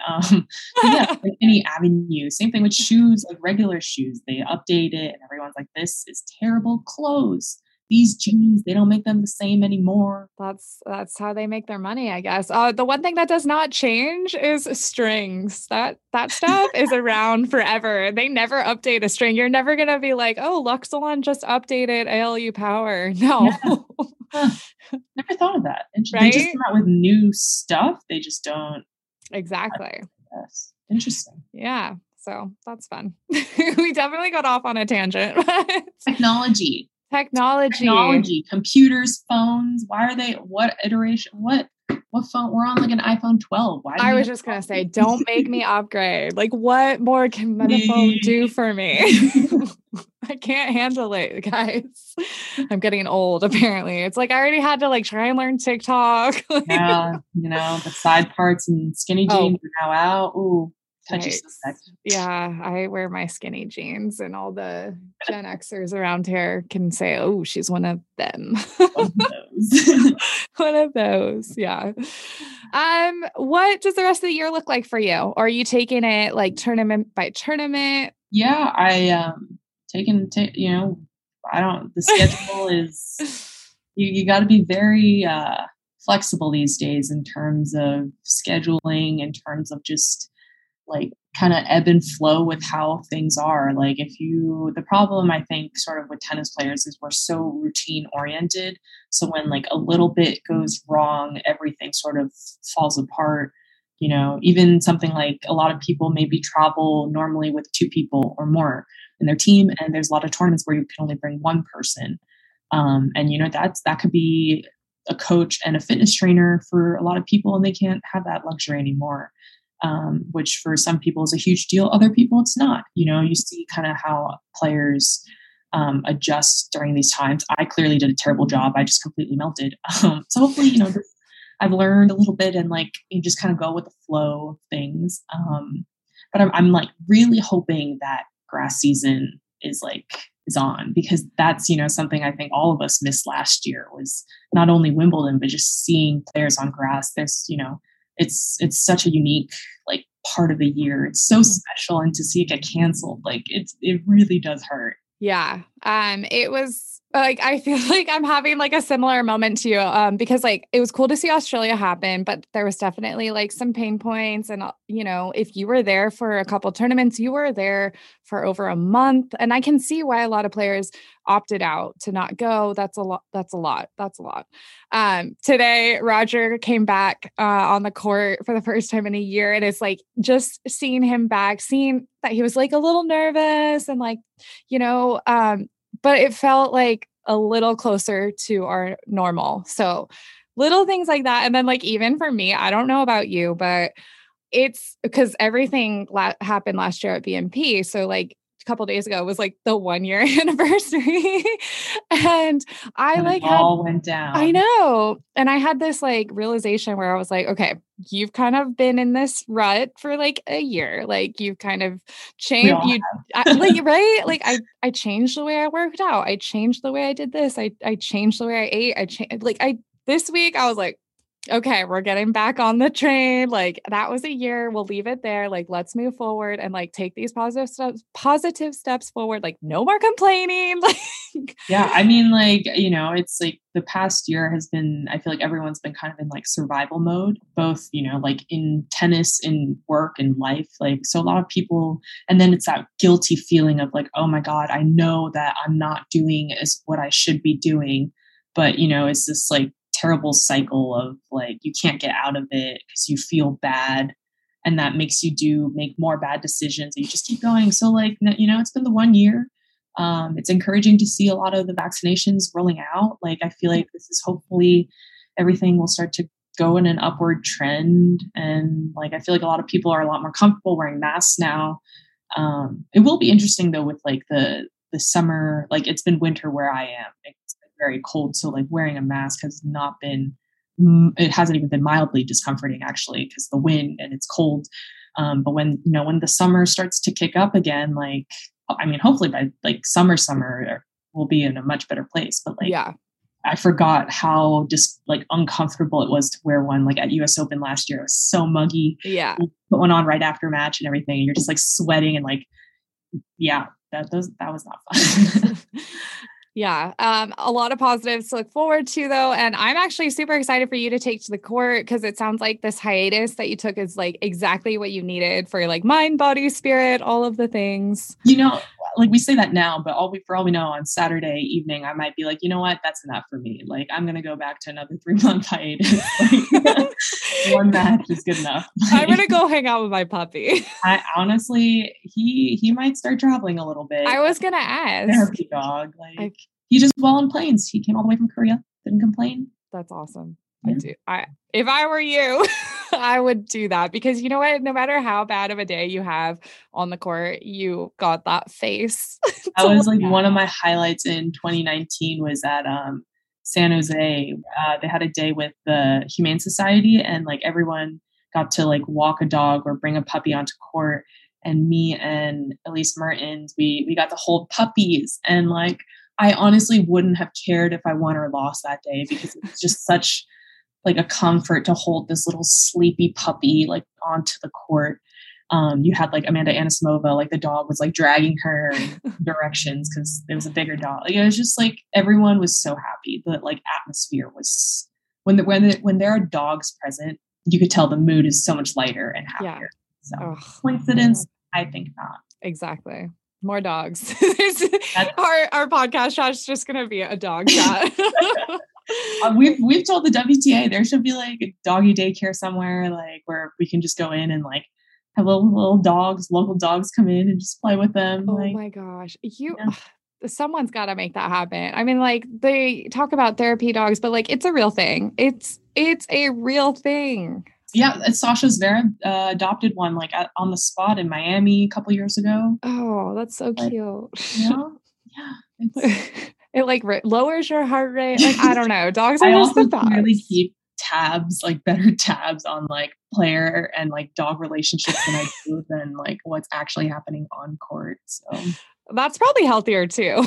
Yeah, like any avenue, same thing with shoes, like regular shoes, they update it and everyone's like, this is terrible clothes. These jeans, they don't make them the same anymore. That's how they make their money, I guess. The one thing that does not change is strings. That stuff is around forever. They never update a string. You're never going to be like, oh, Luxilon just updated Alu Power. No. Yeah. Never thought of that. Right? They just come out with new stuff. They just don't. Exactly. Interesting. Yeah. So that's fun. We definitely got off on a tangent. Technology, computers, phones. Why are they? What iteration? What phone? We're on like an iPhone 12. Why? I was just gonna say, don't make me upgrade. Like, what more can my phone do for me? I can't handle it, guys. I'm getting old. Apparently, it's like I already had to like try and learn TikTok. Yeah, you know the side parts and skinny jeans are now out. Ooh. Yeah, I wear my skinny jeans and all the Gen Xers around here can say, oh, she's one of them. One of those. Yeah. What does the rest of the year look like for you? Or are you taking it like tournament by tournament? Yeah, I the schedule is you got to be very flexible these days in terms of scheduling, in terms of just like kind of ebb and flow with how things are. Like the problem I think sort of with tennis players is we're so routine oriented. So when like a little bit goes wrong, everything sort of falls apart, you know, even something like a lot of people maybe travel normally with two people or more in their team. And there's a lot of tournaments where you can only bring one person. And you know, that could be a coach and a fitness trainer for a lot of people and they can't have that luxury anymore. Which for some people is a huge deal. Other people, it's not. You know, you see kind of how players adjust during these times. I clearly did a terrible job. I just completely melted. So hopefully, you know, I've learned a little bit and like you just kind of go with the flow of things. But I'm like really hoping that grass season is on, because that's, you know, something I think all of us missed last year was not only Wimbledon, but just seeing players on grass. There's, you know, it's such a unique like part of the year. It's so special. And to see it get canceled, like it really does hurt. Yeah. It was like, I feel like I'm having like a similar moment to you, because like, it was cool to see Australia happen, but there was definitely like some pain points. And, you know, if you were there for a couple tournaments, you were there for over a month. And I can see why a lot of players opted out to not go. That's a lot. Today, Roger came back on the court for the first time in a year. And it's like, just seeing him back, seeing that he was like a little nervous and like, you know, but it felt like a little closer to our normal. So little things like that. And then like, even for me, I don't know about you, but it's because everything happened last year at BMP. So like, couple days ago was like the 1 year anniversary and I like all went down. I know. And I had this like realization where I was like, okay, you've kind of been in this rut for like a year. Like you've kind of changed. I changed the way I worked out. I changed the way I did this. I changed the way I ate. This week I was like, okay, we're getting back on the train. Like that was a year. We'll leave it there. Like, let's move forward and like take these positive steps forward. Like no more complaining. Like, yeah. I mean, like, you know, it's like the past year has been, I feel like everyone's been kind of in like survival mode, both, you know, like in tennis, in work, in life. Like, so a lot of people, and then it's that guilty feeling of like, oh my God, I know that I'm not doing as what I should be doing, but you know, it's this like terrible cycle of like, you can't get out of it because you feel bad. And that makes you make more bad decisions and you just keep going. So like, you know, it's been the 1 year. It's encouraging to see a lot of the vaccinations rolling out. Like, I feel like this is hopefully everything will start to go in an upward trend. And like, I feel like a lot of people are a lot more comfortable wearing masks now. It will be interesting though, with like the summer, like it's been winter where I am. It's very cold. So like wearing a mask hasn't even been mildly discomforting actually, because the wind and it's cold. But when, you know, when the summer starts to kick up again, like, I mean, hopefully by like summer we'll be in a much better place, but like, yeah. I forgot how just like uncomfortable it was to wear one. Like at US Open last year, it was so muggy. Yeah. You put one on right after match and everything. And you're just like sweating and like, yeah, that was not fun. Yeah. A lot of positives to look forward to though. And I'm actually super excited for you to take to the court, because it sounds like this hiatus that you took is like exactly what you needed for like mind, body, spirit, all of the things. You know, like we say that now, but for all we know on Saturday evening, I might be like, you know what, that's enough for me. Like I'm going to go back to another 3-month hiatus. Like, one match is good enough. Like, I'm going to go hang out with my puppy. I honestly, he might start traveling a little bit. I was going to ask. Therapy dog. Like, he just well on planes. He came all the way from Korea. Didn't complain. That's awesome. Yeah. If I were you, I would do that, because you know what? No matter how bad of a day you have on the court, you got that face. That was like one of my highlights in 2019 was at San Jose. They had a day with the Humane Society, and like everyone got to like walk a dog or bring a puppy onto court. And me and Elise Mertens, we got to hold puppies, and like, I honestly wouldn't have cared if I won or lost that day, because it's just such like a comfort to hold this little sleepy puppy like onto the court. You had like Amanda Anisimova, like the dog was like dragging her in directions because it was a bigger dog. Like, it was just like everyone was so happy. The like atmosphere was when there are dogs present, you could tell the mood is so much lighter and happier. Yeah. So coincidence, yeah. I think not. Exactly. More dogs. Our podcast shot is just going to be a dog shot. We've told the WTA there should be like a doggy daycare somewhere, like where we can just go in and like have little dogs, local dogs come in and just play with them. Oh like, my gosh. Someone's got to make that happen. I mean, like they talk about therapy dogs, but like, it's a real thing. It's a real thing. Yeah, Sasha Zverev adopted one like on the spot in Miami a couple years ago. Oh, that's so cute. You know? Yeah, it like lowers your heart rate. Like I don't know, dogs are just the dogs. I really keep tabs, like better tabs on like player and like dog relationships than I do than like what's actually happening on court. So that's probably healthier too.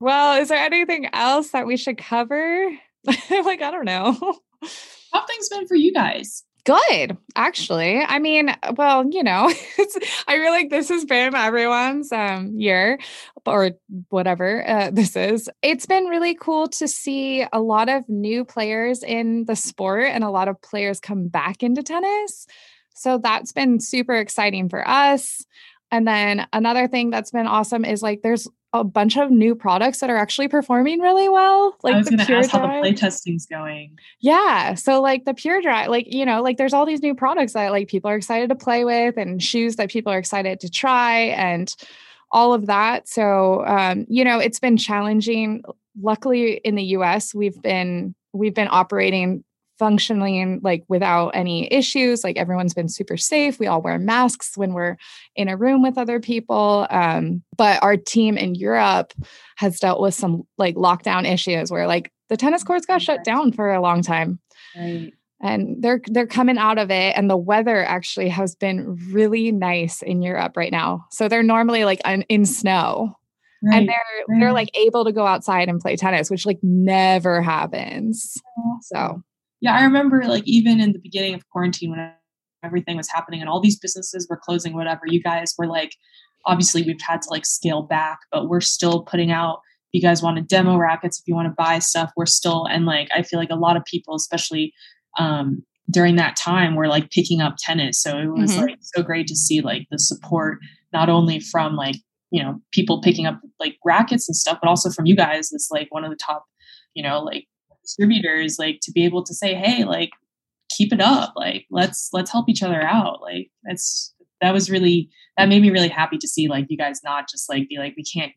Well, is there anything else that we should cover? Like, I don't know. How things been for you guys? Good, actually. I mean, well, you know, I feel like this has been everyone's year or whatever this is. It's been really cool to see a lot of new players in the sport and a lot of players come back into tennis. So that's been super exciting for us. And then another thing that's been awesome is like there's a bunch of new products that are actually performing really well. Like I was going to ask how the play testing's going. Yeah. So like the Pure Drive, like, you know, like there's all these new products that like people are excited to play with and shoes that people are excited to try and all of that. So, you know, it's been challenging. Luckily in the US, we've been operating functionally like without any issues. Like everyone's been super safe. We all wear masks when we're in a room with other people. But our team in Europe has dealt with some like lockdown issues where like the tennis courts got shut down for a long time. Right. And they're coming out of it. And the weather actually has been really nice in Europe right now. So they're normally like in snow. Right, and they're like able to go outside and play tennis, which like never happens. So yeah, I remember like even in the beginning of quarantine when everything was happening and all these businesses were closing, whatever, you guys were like, obviously we've had to like scale back, but we're still putting out, if you guys want to demo rackets, if you want to buy stuff, we're still, and like, I feel like a lot of people, especially during that time, were like picking up tennis. So it was like so great to see like the support, not only from like, you know, people picking up like rackets and stuff, but also from you guys. It's like one of the top, you know, like distributors, like to be able to say, hey, like keep it up, like let's help each other out. Like that made me really happy to see like you guys not just like be like, we can't,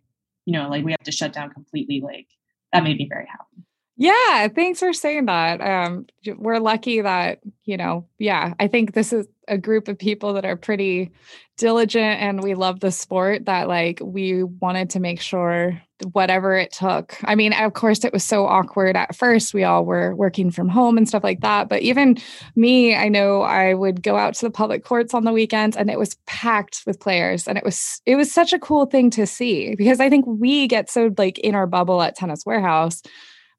you know, like we have to shut down completely. Like that made me very happy. Yeah, thanks for saying that. We're lucky that, you know, yeah, I think this is a group of people that are pretty diligent and we love the sport that like we wanted to make sure whatever it took. I mean, of course it was so awkward at first. We all were working from home and stuff like that. But even me, I know I would go out to the public courts on the weekends and it was packed with players. And it was such a cool thing to see because I think we get so like in our bubble at Tennis Warehouse.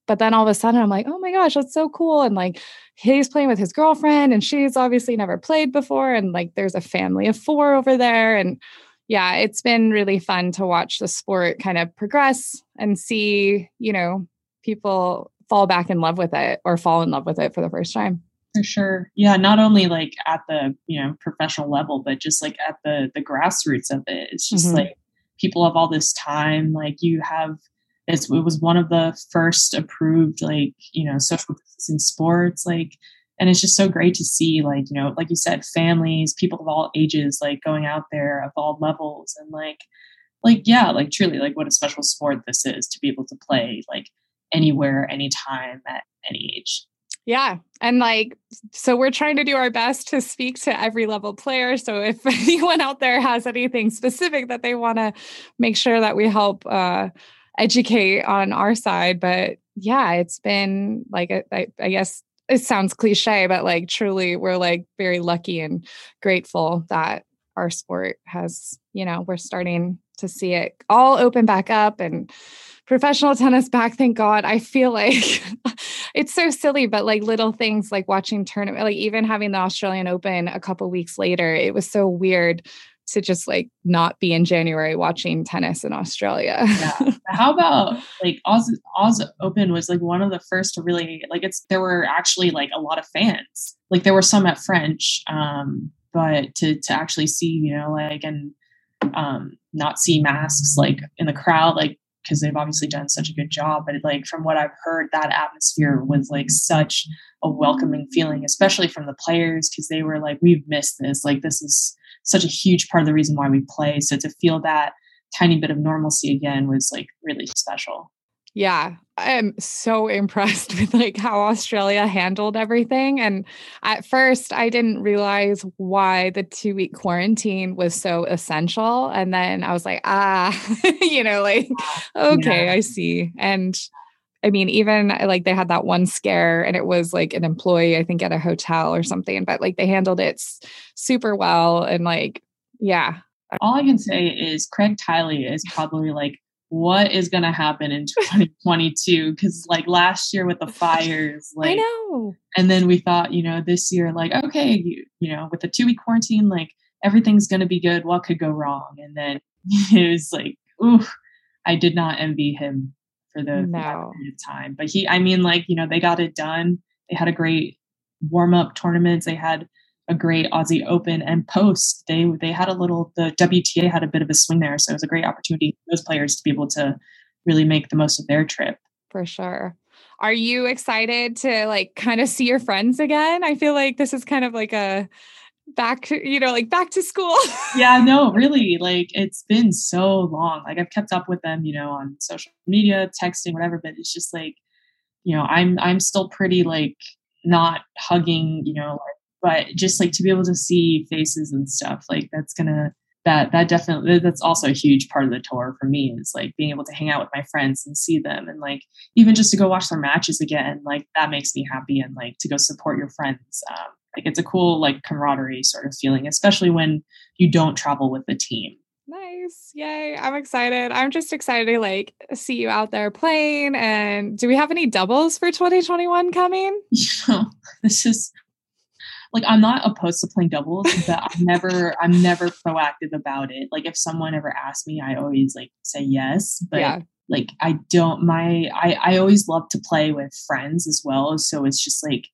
But then all of a sudden I'm like, oh my gosh, that's so cool. And like, he's playing with his girlfriend and she's obviously never played before. And like, there's a family of four over there. And yeah, it's been really fun to watch the sport kind of progress and see, you know, people fall back in love with it or fall in love with it for the first time. For sure. Yeah. Not only like at the, you know, professional level, but just like at the grassroots of it. It's just like people have all this time. Like you have, it was one of the first approved, like, you know, social distancing sports, like, and it's just so great to see, like, you know, like you said, families, people of all ages, like going out there of all levels and like, yeah, like truly, like what a special sport this is to be able to play like anywhere, anytime, at any age. Yeah. And like, so we're trying to do our best to speak to every level player. So if anyone out there has anything specific that they want to make sure that we help, educate on our side. But yeah, it's been like, I guess it sounds cliche, but like truly we're like very lucky and grateful that our sport has, you know, we're starting to see it all open back up and professional tennis back. Thank God. I feel like it's so silly, but like little things like watching tournament, like even having the Australian Open a couple weeks later, it was so weird to just like not be in January watching tennis in Australia. Yeah. How about like Oz Open was like one of the first to really like there were actually like a lot of fans, like there were some at French, but to actually see, you know, like, and not see masks like in the crowd, like, cause they've obviously done such a good job, but like from what I've heard, that atmosphere was like such a welcoming feeling, especially from the players. Cause they were like, we've missed this. Like this is such a huge part of the reason why we play. So to feel that tiny bit of normalcy again was like really special. Yeah. I am so impressed with like how Australia handled everything. And at first I didn't realize why the 2-week quarantine was so essential. And then I was like, you know, like, okay, yeah. I see. And I mean, even like they had that one scare and it was like an employee, I think at a hotel or something, but like they handled it super well. And like, yeah. All I can say is Craig Tiley is probably like, what is going to happen in 2022? Because like last year with the fires, like, I know. And then we thought, you know, this year, like, okay, you know, with the 2-week quarantine, like everything's going to be good. What could go wrong? And then it was like, ooh, I did not envy him for the period of time. But he, I mean, like, you know, they got it done. They had a great warm up tournaments. They had a great Aussie Open and post. They had a little, the WTA had a bit of a swing there. So it was a great opportunity for those players to be able to really make the most of their trip. For sure. Are you excited to like kind of see your friends again? I feel like this is kind of like a back, you know, like back to school. Yeah, no, really. Like it's been so long. Like I've kept up with them, you know, on social media, texting, whatever, but it's just like, you know, I'm still pretty like not hugging, you know, like, but just like to be able to see faces and stuff, like that's gonna, that definitely, that's also a huge part of the tour for me, is like being able to hang out with my friends and see them, and like even just to go watch their matches again, like that makes me happy. And like to go support your friends, like it's a cool like camaraderie sort of feeling, especially when you don't travel with the team. Nice. Yay. I'm excited. I'm just excited to like see you out there playing. And do we have any doubles for 2021 coming? You know, this is, like, I'm not opposed to playing doubles, but I'm never proactive about it. Like if someone ever asks me, I always like say yes, but yeah. Like I always love to play with friends as well. So it's just like,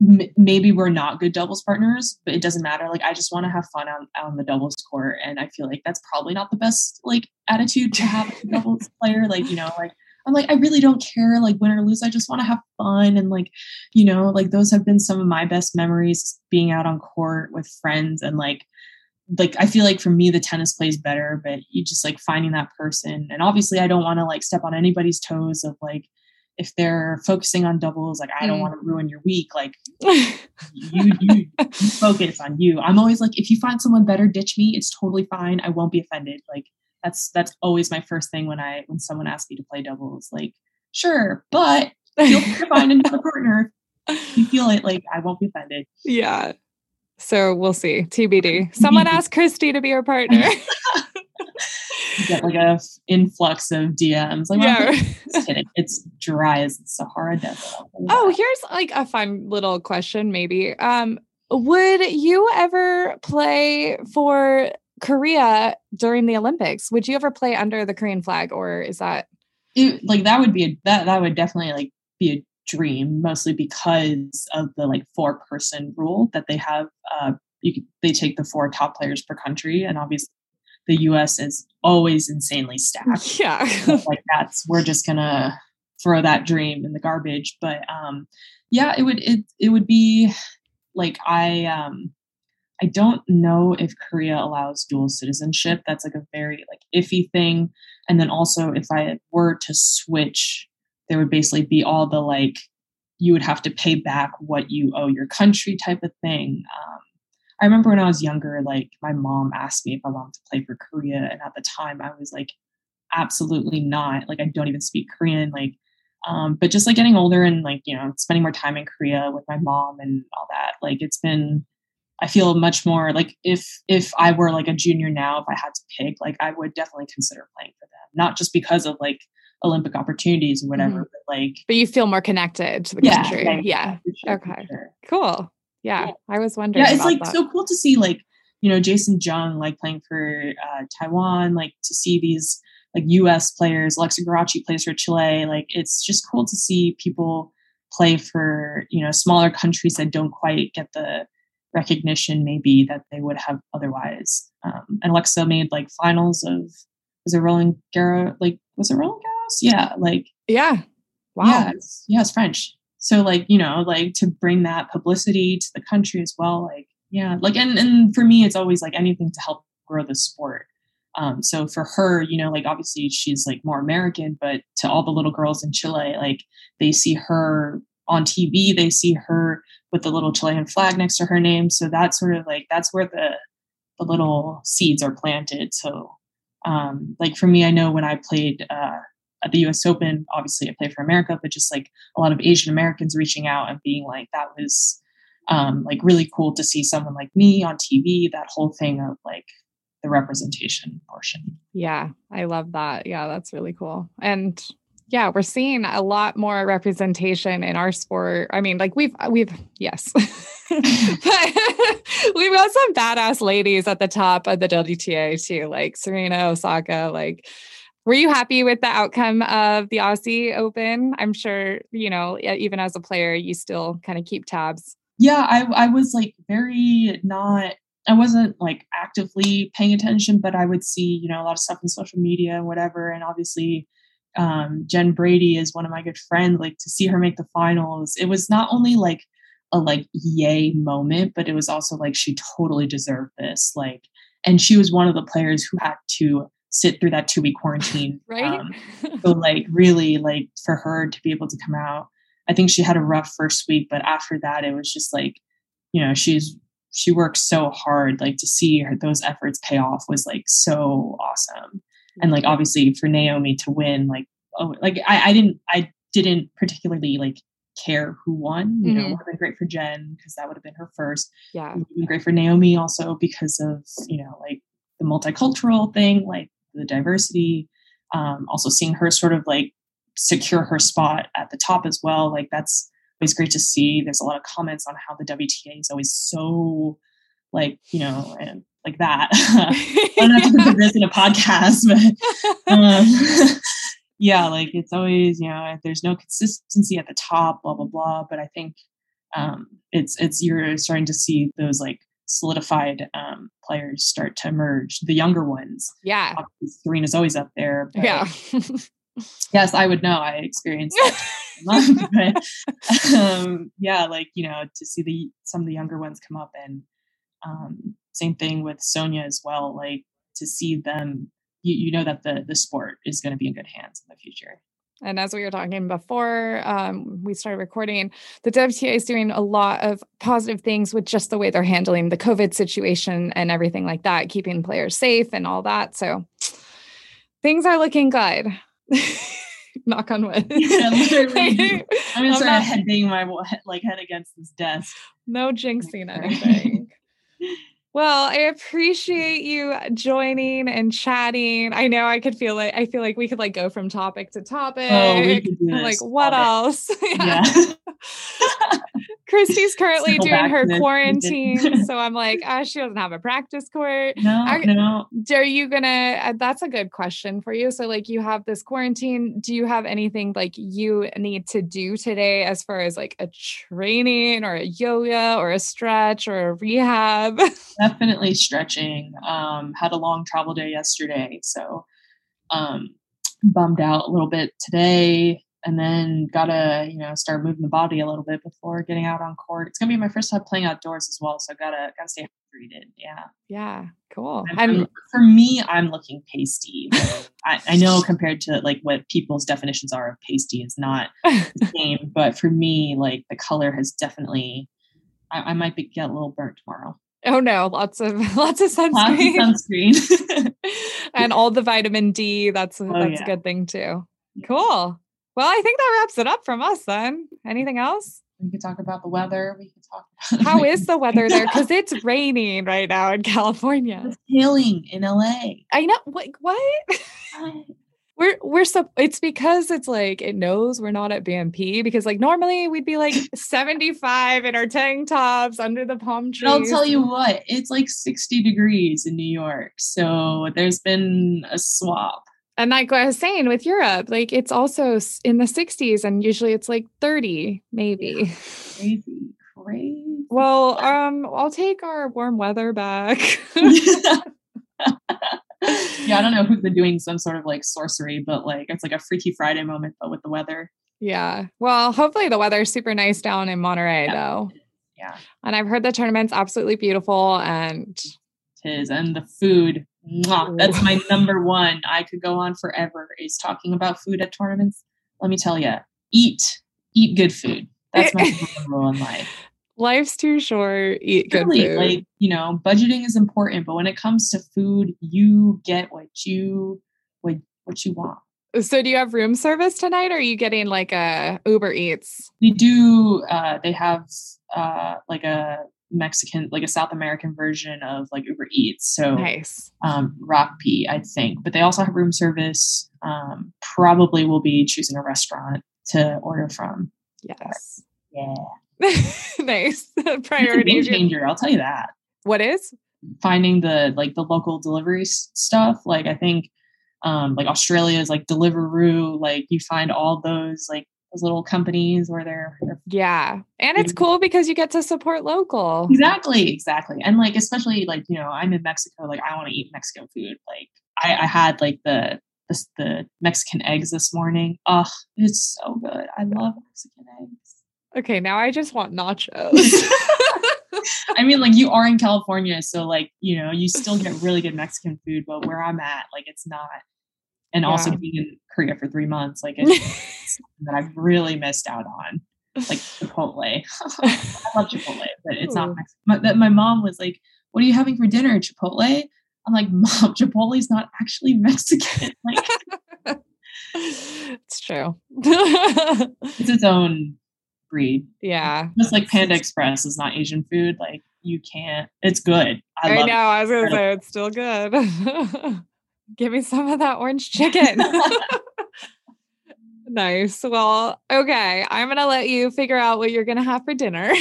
maybe we're not good doubles partners, but it doesn't matter. Like, I just want to have fun on the doubles court. And I feel like that's probably not the best like attitude to have a doubles player. Like, you know, like, I'm like, I really don't care, like win or lose. I just want to have fun. And like, you know, like those have been some of my best memories, being out on court with friends. And like, I feel like for me, the tennis plays better, but you just like finding that person. And obviously I don't want to like step on anybody's toes of like, if they're focusing on doubles, like, I don't want to ruin your week. Like you focus on you. I'm always like, if you find someone better, ditch me. It's totally fine. I won't be offended. Like, that's always my first thing when someone asks me to play doubles. Like, sure, but feel free to find another partner. You feel it, like I won't be offended. Yeah. So we'll see. TBD. Someone asked Christy to be her partner. You get like a influx of DMs. Like, yeah. Just kidding. It's dry as the Sahara Desert. Oh, here's like a fun little question. Maybe. Would you ever play for Korea during the Olympics? Would you ever play under the Korean flag, or is that that would definitely like be a dream, mostly because of the like 4-person rule that they have. They take the 4 top players per country, and obviously the US is always insanely stacked. Yeah. So like we're just gonna throw that dream in the garbage. But yeah, it would be like, I don't know if Korea allows dual citizenship. That's like a very like iffy thing. And then also, if I were to switch, there would basically be all the like, you would have to pay back what you owe your country type of thing. I remember when I was younger, like my mom asked me if I wanted to play for Korea. And at the time I was like, absolutely not. Like, I don't even speak Korean. Like, but just like getting older and like, you know, spending more time in Korea with my mom and all that, like it's been, I feel much more like if I were like a junior now, if I had to pick, like I would definitely consider playing for them, not just because of like Olympic opportunities or whatever, but like. But you feel more connected to the country. Like, yeah. Sure, okay. Sure. Cool. Yeah, yeah. I was wondering. Yeah. It's about like that. So cool to see like, you know, Jason Jung, like playing for Taiwan, like to see these like US players, Alexa Garachi plays for Chile. Like, it's just cool to see people play for, you know, smaller countries that don't quite get the recognition maybe that they would have otherwise. And Alexa made like finals of, was it Roland Garros? Yeah. Like, yeah. Wow. Yeah, it's French. So like, you know, like to bring that publicity to the country as well. Like, yeah, like, and for me, it's always like anything to help grow the sport. So for her, you know, like obviously she's like more American, but to all the little girls in Chile, like they see her on TV, they see her with the little Chilean flag next to her name. So that's sort of like, that's where the little seeds are planted. So, like for me, I know when I played, at the US Open, obviously I play for America, but just like a lot of Asian Americans reaching out and being like, that was like really cool to see someone like me on TV, that whole thing of like the representation portion. Yeah, I love that. Yeah, that's really cool. And yeah, we're seeing a lot more representation in our sport. I mean, like we've yes, but we've got some badass ladies at the top of the WTA too, like Serena, Osaka. Like, were you happy with the outcome of the Aussie Open? I'm sure, you know, even as a player, you still kind of keep tabs. Yeah, I was like very not, I wasn't like actively paying attention, but I would see, you know, a lot of stuff on social media and whatever. And obviously, Jen Brady is one of my good friends, like to see her make the finals. It was not only like a like yay moment, but it was also like, she totally deserved this. Like, and she was one of the players who had to sit through that 2-week quarantine. Right. So like really like for her to be able to come out, I think she had a rough first week, but after that, it was just like, you know, she worked so hard, like to see her, those efforts pay off was like so awesome. And like, obviously for Naomi to win, like, oh, like I didn't particularly like care who won, you know, it would have been great for Jen because that would have been her first. Yeah. It would have been great for Naomi also because of, you know, like the multicultural thing, like the diversity, also seeing her sort of like secure her spot at the top as well. Like that's always great to see. There's a lot of comments on how the WTA is always so like, you know, and like that. I don't have to put this in a podcast, but yeah, like it's always, you know, there's no consistency at the top, blah, blah, blah. But I think it's, you're starting to see those like solidified players start to emerge. The younger ones. Yeah. Obviously, Serena's always up there. But yeah. Yes, I would know. I experienced that. But, yeah, like, you know, to see some of the younger ones come up and, same thing with Sonia as well. Like to see them, you know that the sport is going to be in good hands in the future. And as we were talking before we started recording, the WTA is doing a lot of positive things with just the way they're handling the COVID situation and everything like that, keeping players safe and all that. So things are looking good. Knock on wood. Yeah, literally. I'm gonna start hitting my like head against this desk. No jinxing anything. Well, I appreciate you joining and chatting. I know I feel like we could like go from topic to topic. Oh, we could do this. Like what else? Yeah. Christy's currently doing her quarantine. So I'm like, she doesn't have a practice court. No. Are you going to, that's a good question for you. So like you have this quarantine, do you have anything like you need to do today as far as like a training or a yoga or a stretch or a rehab? Definitely stretching. Had a long travel day yesterday, so bummed out a little bit today, and then gotta, you know, start moving the body a little bit before getting out on court. It's gonna be my first time playing outdoors as well, so gotta stay hydrated. Yeah, cool. For me, I'm looking pasty. I know compared to like what people's definitions are of pasty is not the same, but for me, like the color has definitely. I might get a little burnt tomorrow. Oh no, lots of sunscreen. Lots of sunscreen. And all the vitamin D. That's a good thing too. Yeah. Cool. Well, I think that wraps it up from us then. Anything else? We could talk about the weather. We could talk about how is the weather there? Because it's raining right now in California. It's hailing in LA. I know. What? It's because it's like, it knows we're not at BMP because like normally we'd be like 75 in our tank tops under the palm trees. But I'll tell you what, it's like 60 degrees in New York. So there's been a swap. And like I was saying with Europe, like it's also in the 60s and usually it's like 30 maybe. Crazy. Well, I'll take our warm weather back. Yeah, I don't know who's been doing some sort of like sorcery, but like it's like a Freaky Friday moment, but with the weather. Yeah. Well, hopefully the weather's super nice down in Monterey though. Yeah. And I've heard the tournament's absolutely beautiful and tis, and the food. Mwah, that's my number one. I could go on forever. Is talking about food at tournaments. Let me tell you, eat good food. That's my number one life. Life's too short. Eat good food. Like, you know, budgeting is important, but when it comes to food, you get what you want. So do you have room service tonight, or are you getting like a Uber Eats? We do. They have like a Mexican, like a South American version of like Uber Eats. So nice. Rockpee, I think. But they also have room service. Probably will be choosing a restaurant to order from. Yes. Yeah. Nice. Priority. It's a game changer, I'll tell you that. What is? Finding the local delivery stuff. Like I think like Australia's like Deliveroo, like you find all those little companies where they're yeah. And it's cool because you get to support local. Exactly. And like, especially like, you know, I'm in Mexico, like I want to eat Mexican food. Like I had like the Mexican eggs this morning. Oh, it's so good. I love Mexican eggs. Okay. Now I just want nachos. I mean, like you are in California, so like, you know, you still get really good Mexican food, but where I'm at, like it's not. And also being in Korea for 3 months, like it's something that I've really missed out on, like Chipotle. I love Chipotle, but it's not Mexican. My mom was like, "What are you having for dinner, Chipotle?" I'm like, "Mom, Chipotle's not actually Mexican." Like, it's true. It's its own breed. Yeah. Just like Panda Express is not Asian food. Like you can't. It's good. I know. I was gonna say it's still good. Give me some of that orange chicken. Nice. Well, okay. I'm going to let you figure out what you're going to have for dinner.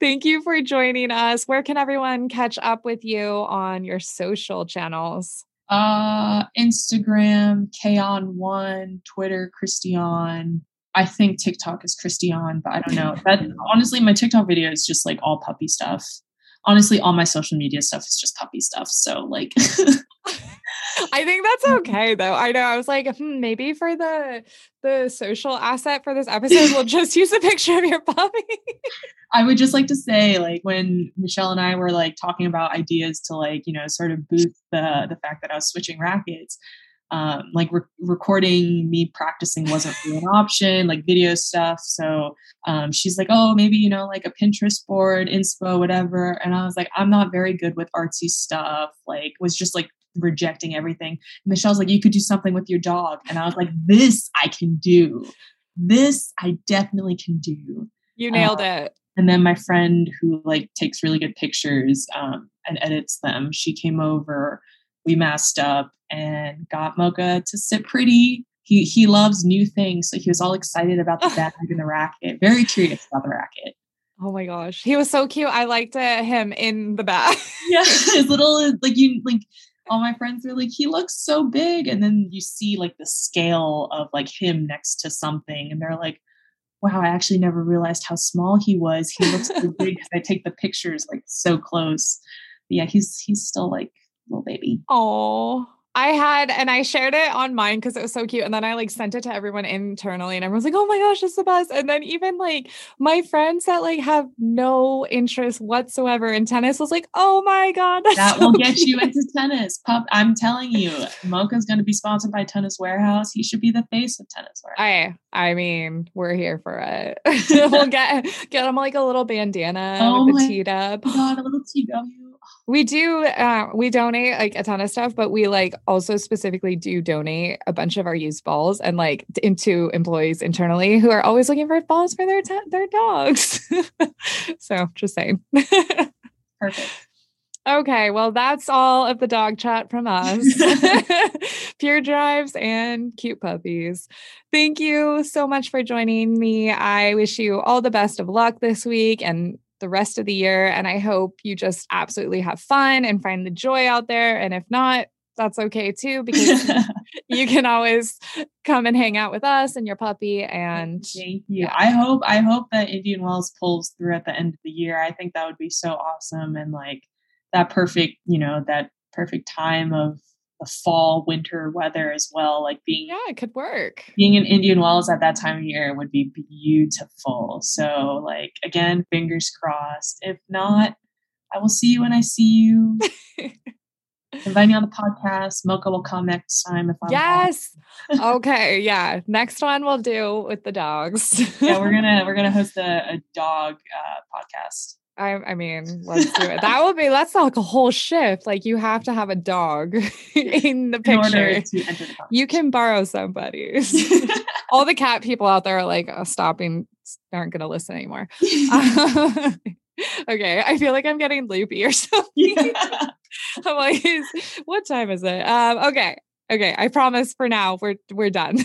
Thank you for joining us. Where can everyone catch up with you on your social channels? Instagram, KON1, Twitter, Christion. I think TikTok is Christion, but I don't know. Honestly, my TikTok video is just like all puppy stuff. Honestly, all my social media stuff is just puppy stuff. So like, I think that's okay though. I know. I was like, maybe for the social asset for this episode, we'll just use a picture of your puppy. I would just like to say, like when Michelle and I were like talking about ideas to like, you know, sort of boost the fact that I was switching rackets, like recording me practicing wasn't really an option, like video stuff. So, she's like, "Oh, maybe, you know, like a Pinterest board, inspo, whatever." And I was like, "I'm not very good with artsy stuff." Like was just like rejecting everything. Michelle's like, "You could do something with your dog." And I was like, "This I can do. This I definitely can do." You nailed it. And then my friend who like takes really good pictures, and edits them, she came over, we masked up and got Mocha to sit pretty. He loves new things. So he was all excited about the bag and the racket. Very curious about the racket. Oh my gosh. He was so cute. I liked him in the bag. Yeah. His little, like all my friends were like, "He looks so big." And then you see like the scale of like him next to something. And they're like, "Wow, I actually never realized how small he was. He looks so big because I take the pictures like so close." But yeah. He's still like little baby. Oh, I shared it on mine because it was so cute. And then I like sent it to everyone internally and everyone's like, "Oh my gosh, it's the best." And then even like my friends that like have no interest whatsoever in tennis was like, "Oh my God, that will get you into tennis, pup." I'm telling you, Mocha's going to be sponsored by Tennis Warehouse. He should be the face of Tennis Warehouse. I mean, we're here for it. We'll get him like a little bandana with the T-dub. God, a little TW. We do, we donate like a ton of stuff, but we like also specifically do donate a bunch of our used balls and like into employees internally who are always looking for balls for their dogs. So just saying. Perfect. Okay. Well, that's all of the dog chat from us. Pure drives and cute puppies. Thank you so much for joining me. I wish you all the best of luck this week and the rest of the year. And I hope you just absolutely have fun and find the joy out there. And if not, that's okay too, because you can always come and hang out with us and your puppy. And thank you. Yeah. I hope that Indian Wells pulls through at the end of the year. I think that would be so awesome. And like that perfect time of the fall, winter weather as well. Like it could work. Being in Indian Wells at that time of year would be beautiful. So like, again, fingers crossed. If not, I will see you when I see you. Invite me on the podcast. Mocha will come next time. Yes. Okay. Yeah. Next one we'll do with the dogs. Yeah. We're going to host a dog podcast. I mean, let's do it. That would be, that's like a whole shift. Like you have to have a dog in the picture. In order to enter the box. You can borrow somebody's. All the cat people out there are like, oh, stopping, aren't going to listen anymore. Okay. I feel like I'm getting loopy or something. Yeah. I'm like, what time is it? Okay. Okay. I promise for now we're done.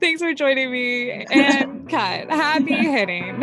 Thanks for joining me and Kat. Happy hitting.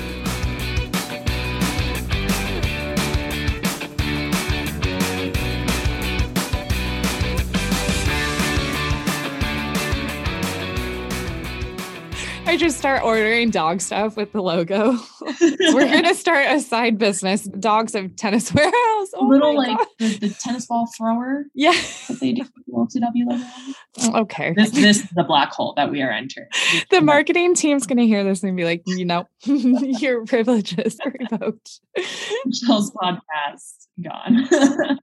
I just start ordering dog stuff with the logo. We're going to start a side business. Dogs of Tennis Warehouse. Oh, little like the tennis ball thrower. Yeah. That they do with the LTW logo. Okay. This is the black hole that we are entering. The marketing team's going to hear this and be like, you know, your privileges are revoked. Michelle's podcast gone.